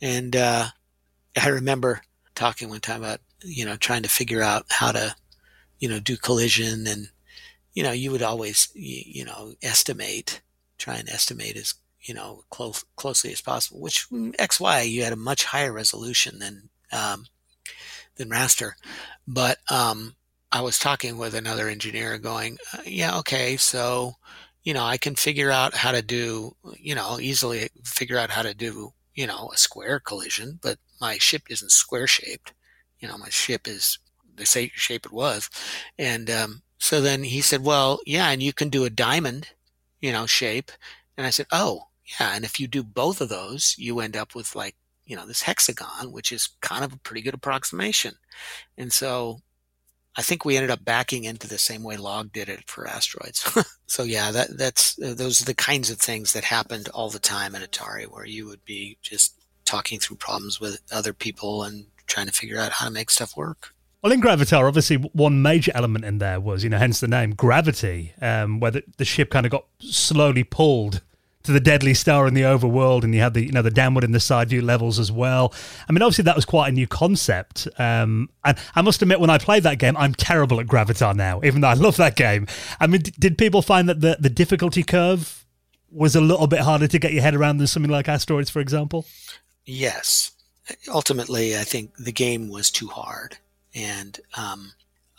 And I remember talking one time about, you know, trying to figure out how to, you know, do collision. And, you know, you would always, you know, try and estimate as, you know, closely as possible, which XY, you had a much higher resolution than raster. But I was talking with another engineer going, yeah, okay, so, you know, I can figure out how to do, you know, easily figure out how to do, you know, a square collision, but my ship isn't square shaped. You know, my ship is the same shape it was. And so then he said, well, yeah, and you can do a diamond, you know, shape. And I said, oh, yeah, and if you do both of those, you end up with, like, you know, this hexagon, which is kind of a pretty good approximation. And so I think we ended up backing into the same way log did it for Asteroids. So, yeah, that's those are the kinds of things that happened all the time at Atari, where you would be just talking through problems with other people and trying to figure out how to make stuff work. Well, in Gravitar, obviously, one major element in there was, you know, hence the name, gravity, where the ship kind of got slowly pulled to the Deadly Star in the overworld, and you had the, you know, the downward and the side view levels as well. I mean, obviously that was quite a new concept. And I must admit, when I played that game, I'm terrible at Gravitar now, even though I love that game. I mean, did people find that the difficulty curve was a little bit harder to get your head around than something like Asteroids, for example? Yes. Ultimately, I think the game was too hard. And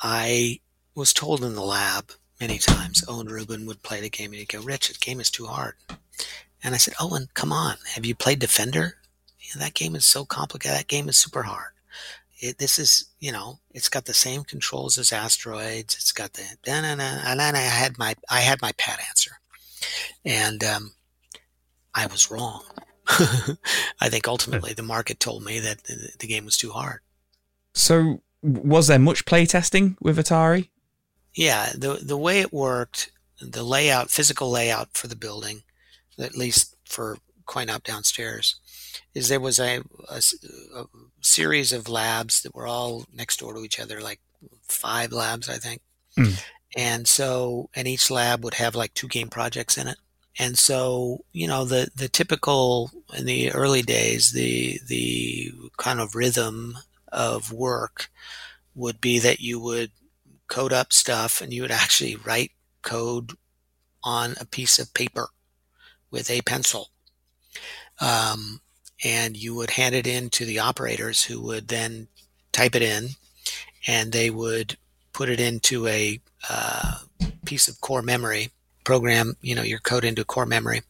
I was told in the lab many times, Owen Rubin would play the game and he'd go, "Rich, the game is too hard." And I said, "Owen, come on. Have you played Defender? Yeah, that game is so complicated. That game is super hard. This is, you know, it's got the same controls as Asteroids. It's got the and then I had my pat answer, and I was wrong. I think ultimately the market told me that the game was too hard. So was there much playtesting with Atari? Yeah, the way it worked, the layout, physical layout for the building, at least for CoinOp downstairs, is there was a series of labs that were all next door to each other, like 5 labs, I think. Mm. And so, and each lab would have like 2 game projects in it. And so, you know, the typical, in the early days, the kind of rhythm of work would be that you would code up stuff, and you would actually write code on a piece of paper with a pencil. And you would hand it in to the operators, who would then type it in, and they would put it into a piece of core memory, program, you know, your code into core memory.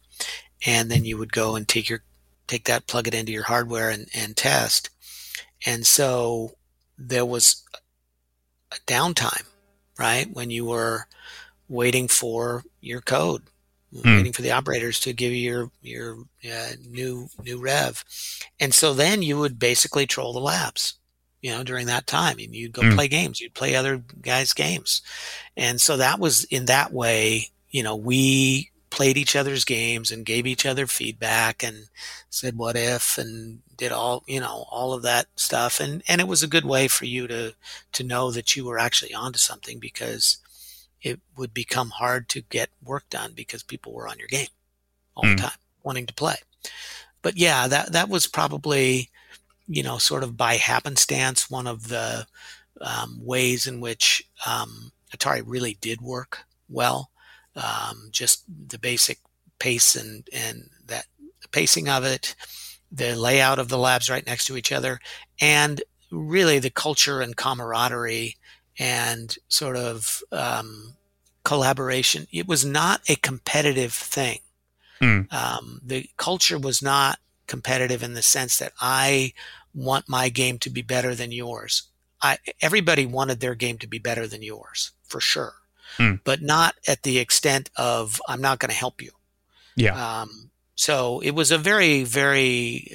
And then you would go and take that, plug it into your hardware and test. And so there was a downtime, right? When you were waiting for your code, waiting for the operators to give you your new rev. And so then you would basically troll the labs, you know, during that time, and you'd go play games, you'd play other guys' games. And so that was, in that way, you know, we played each other's games and gave each other feedback and said, "What if?" and did all, you know, all of that stuff. And it was a good way for you to know that you were actually onto something, because it would become hard to get work done because people were on your game all the time wanting to play. But yeah, that was probably, you know, sort of by happenstance, one of the ways in which Atari really did work well. Just the basic pace and that the pacing of it, the layout of the labs right next to each other, and really the culture and camaraderie and sort of collaboration. It was not a competitive thing. The culture was not competitive in the sense that I want my game to be better than yours. Everybody wanted their game to be better than yours, for sure. But not at the extent of, "I'm not going to help you." Yeah. So it was a very, very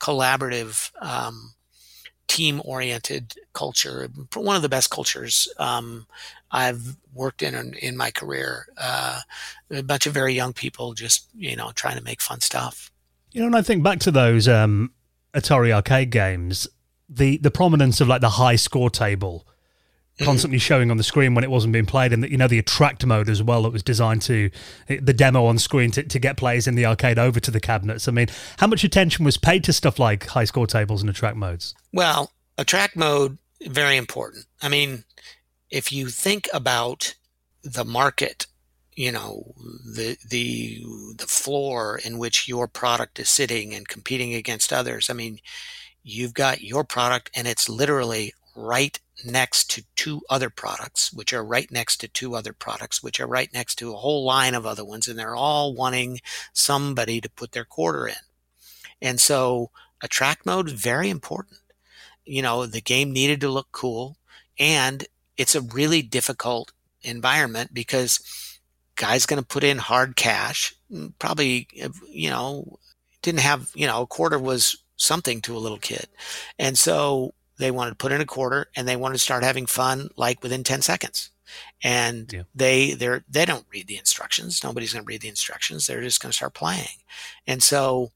collaborative, team-oriented culture. One of the best cultures I've worked in my career. A bunch of very young people just, you know, trying to make fun stuff. You know, and I think back to those Atari arcade games, the prominence of like the high score table constantly showing on the screen when it wasn't being played, and the, you know, the attract mode as well, that was designed to the demo on screen to get players in the arcade over to the cabinets. I mean, how much attention was paid to stuff like high score tables and attract modes? Well, attract mode, very important. I mean, if you think about the market, you know, the floor in which your product is sitting and competing against others. I mean, you've got your product and it's literally right next to 2 other products, which are right next to 2 other products, which are right next to a whole line of other ones. And they're all wanting somebody to put their quarter in. And so attract mode, very important. You know, the game needed to look cool, and it's a really difficult environment because guys going to put in hard cash, probably, you know, didn't have, you know, a quarter was something to a little kid. And so they wanted to put in a quarter, and they wanted to start having fun like within 10 seconds. And yeah, they don't read the instructions. Nobody's going to read the instructions. They're just going to start playing. And so,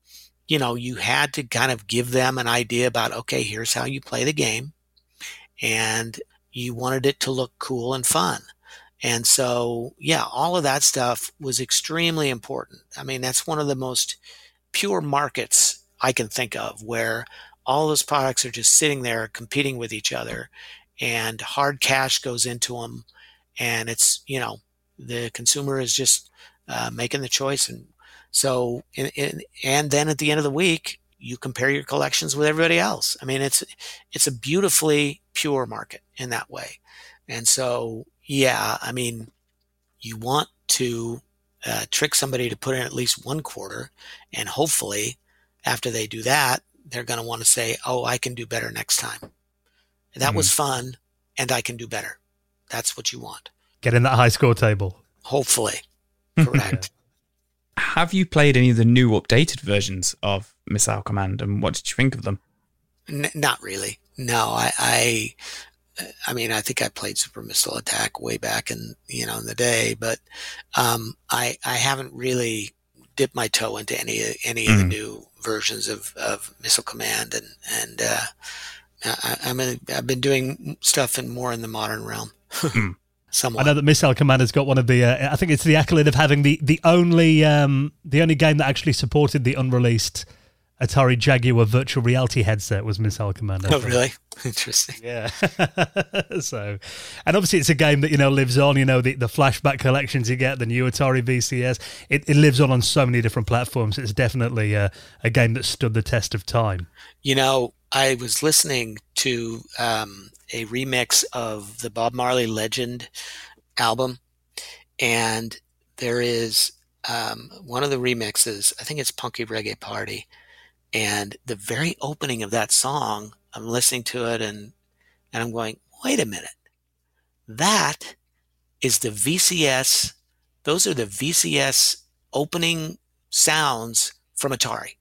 you know, you had to kind of give them an idea about, okay, here's how you play the game. And you wanted it to look cool and fun. And so, yeah, all of that stuff was extremely important. I mean, that's one of the most pure markets I can think of, where all those products are just sitting there competing with each other, and hard cash goes into them. And it's, you know, the consumer is just making the choice. And so, and then at the end of the week, you compare your collections with everybody else. I mean, it's a beautifully pure market in that way. And so, yeah, I mean, you want to trick somebody to put in at least one quarter, and hopefully after they do that, they're going to want to say, oh, I can do better next time. That was fun, and I can do better. That's what you want. Get in that high score table. Hopefully. Correct. Have you played any of the new updated versions of Missile Command, and what did you think of them? Not really. No, I mean, I think I played Super Missile Attack way back in the day, but I haven't really dipped my toe into any of the new versions of Missile Command, and I've been doing stuff more in the modern realm. Somewhat. I know that Missile Command has got one of the. I think it's the accolade of having the only game that actually supported the unreleased Atari Jaguar virtual reality headset was Missile Command. Oh, really? Interesting. Yeah. So, and obviously it's a game that, you know, lives on, you know, the flashback collections you get, the new Atari VCS, it lives on so many different platforms. It's definitely a game that stood the test of time. You know, I was listening to a remix of the Bob Marley Legend album, and there is one of the remixes, I think it's Punky Reggae Party, and the very opening of that song, I'm listening to it and I'm going, wait a minute. That is the VCS. Those are the VCS opening sounds from Atari,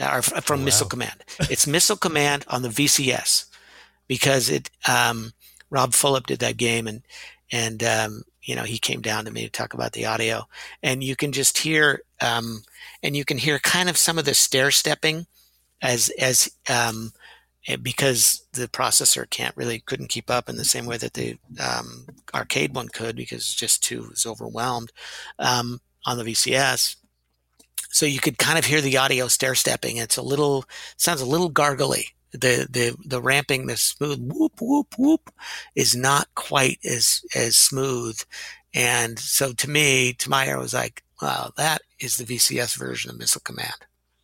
or from Missile Command. It's Missile Command on the VCS, because it Rob Fulop did that game, and you know, he came down to me to talk about the audio, and you can just hear kind of some of the stair stepping as because the processor couldn't keep up in the same way that the arcade one could, because it's just was overwhelmed on the VCS. So you could kind of hear the audio stair stepping. It's sounds a little gargly. The ramping, the smooth whoop whoop whoop is not quite as smooth. And so to my ear, I was like, wow, that is the VCS version of Missile Command,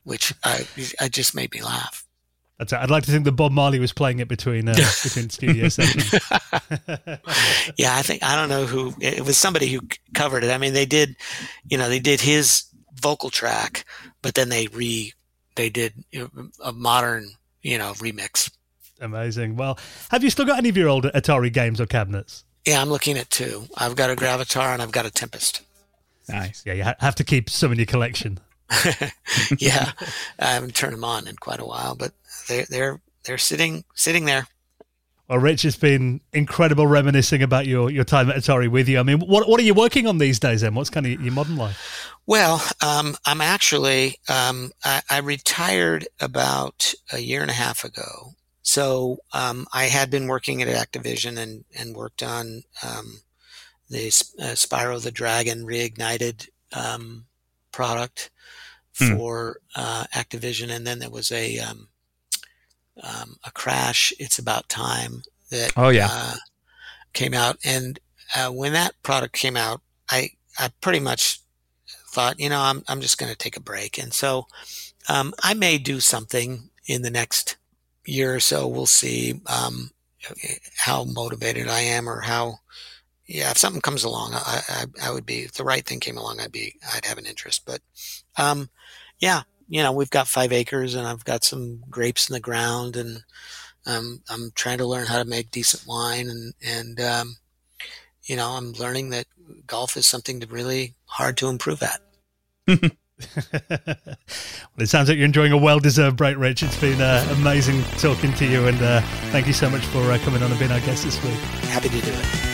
which I just made me laugh. That's it. I'd like to think that Bob Marley was playing it between studio sessions. Yeah, I don't know who it was. Somebody who covered it. I mean, they did his vocal track, but then they did a modern, you know, remix. Amazing. Well, have you still got any of your old Atari games or cabinets? Yeah, I'm looking at two. I've got a Gravitar and I've got a Tempest. Nice. Yeah, you have to keep some in your collection. Yeah, I haven't turned them on in quite a while, but they're sitting there. Well, Rich, it's been incredible reminiscing about your time at Atari with you. I mean, what are you working on these days then? What's kind of your modern life? Well, I'm actually, I retired about a year and a half ago. So I had been working at Activision and worked on the Spyro the Dragon Reignited product for Activision. And then there was a Crash, It's About Time, that came out. And when that product came out, I pretty much thought, you know, I'm just going to take a break. And so I may do something in the next year or so. We'll see how motivated I am, or how, yeah, if something comes along, I would be, if the right thing came along, I'd have an interest. But yeah, you know, we've got 5 acres and I've got some grapes in the ground, and I'm trying to learn how to make decent wine, and you know, I'm learning that golf is something that really hard to improve at. Well, it sounds like you're enjoying a well-deserved break, Rich. It's been amazing talking to you, and thank you so much for coming on and being our guest this week. Happy to do it.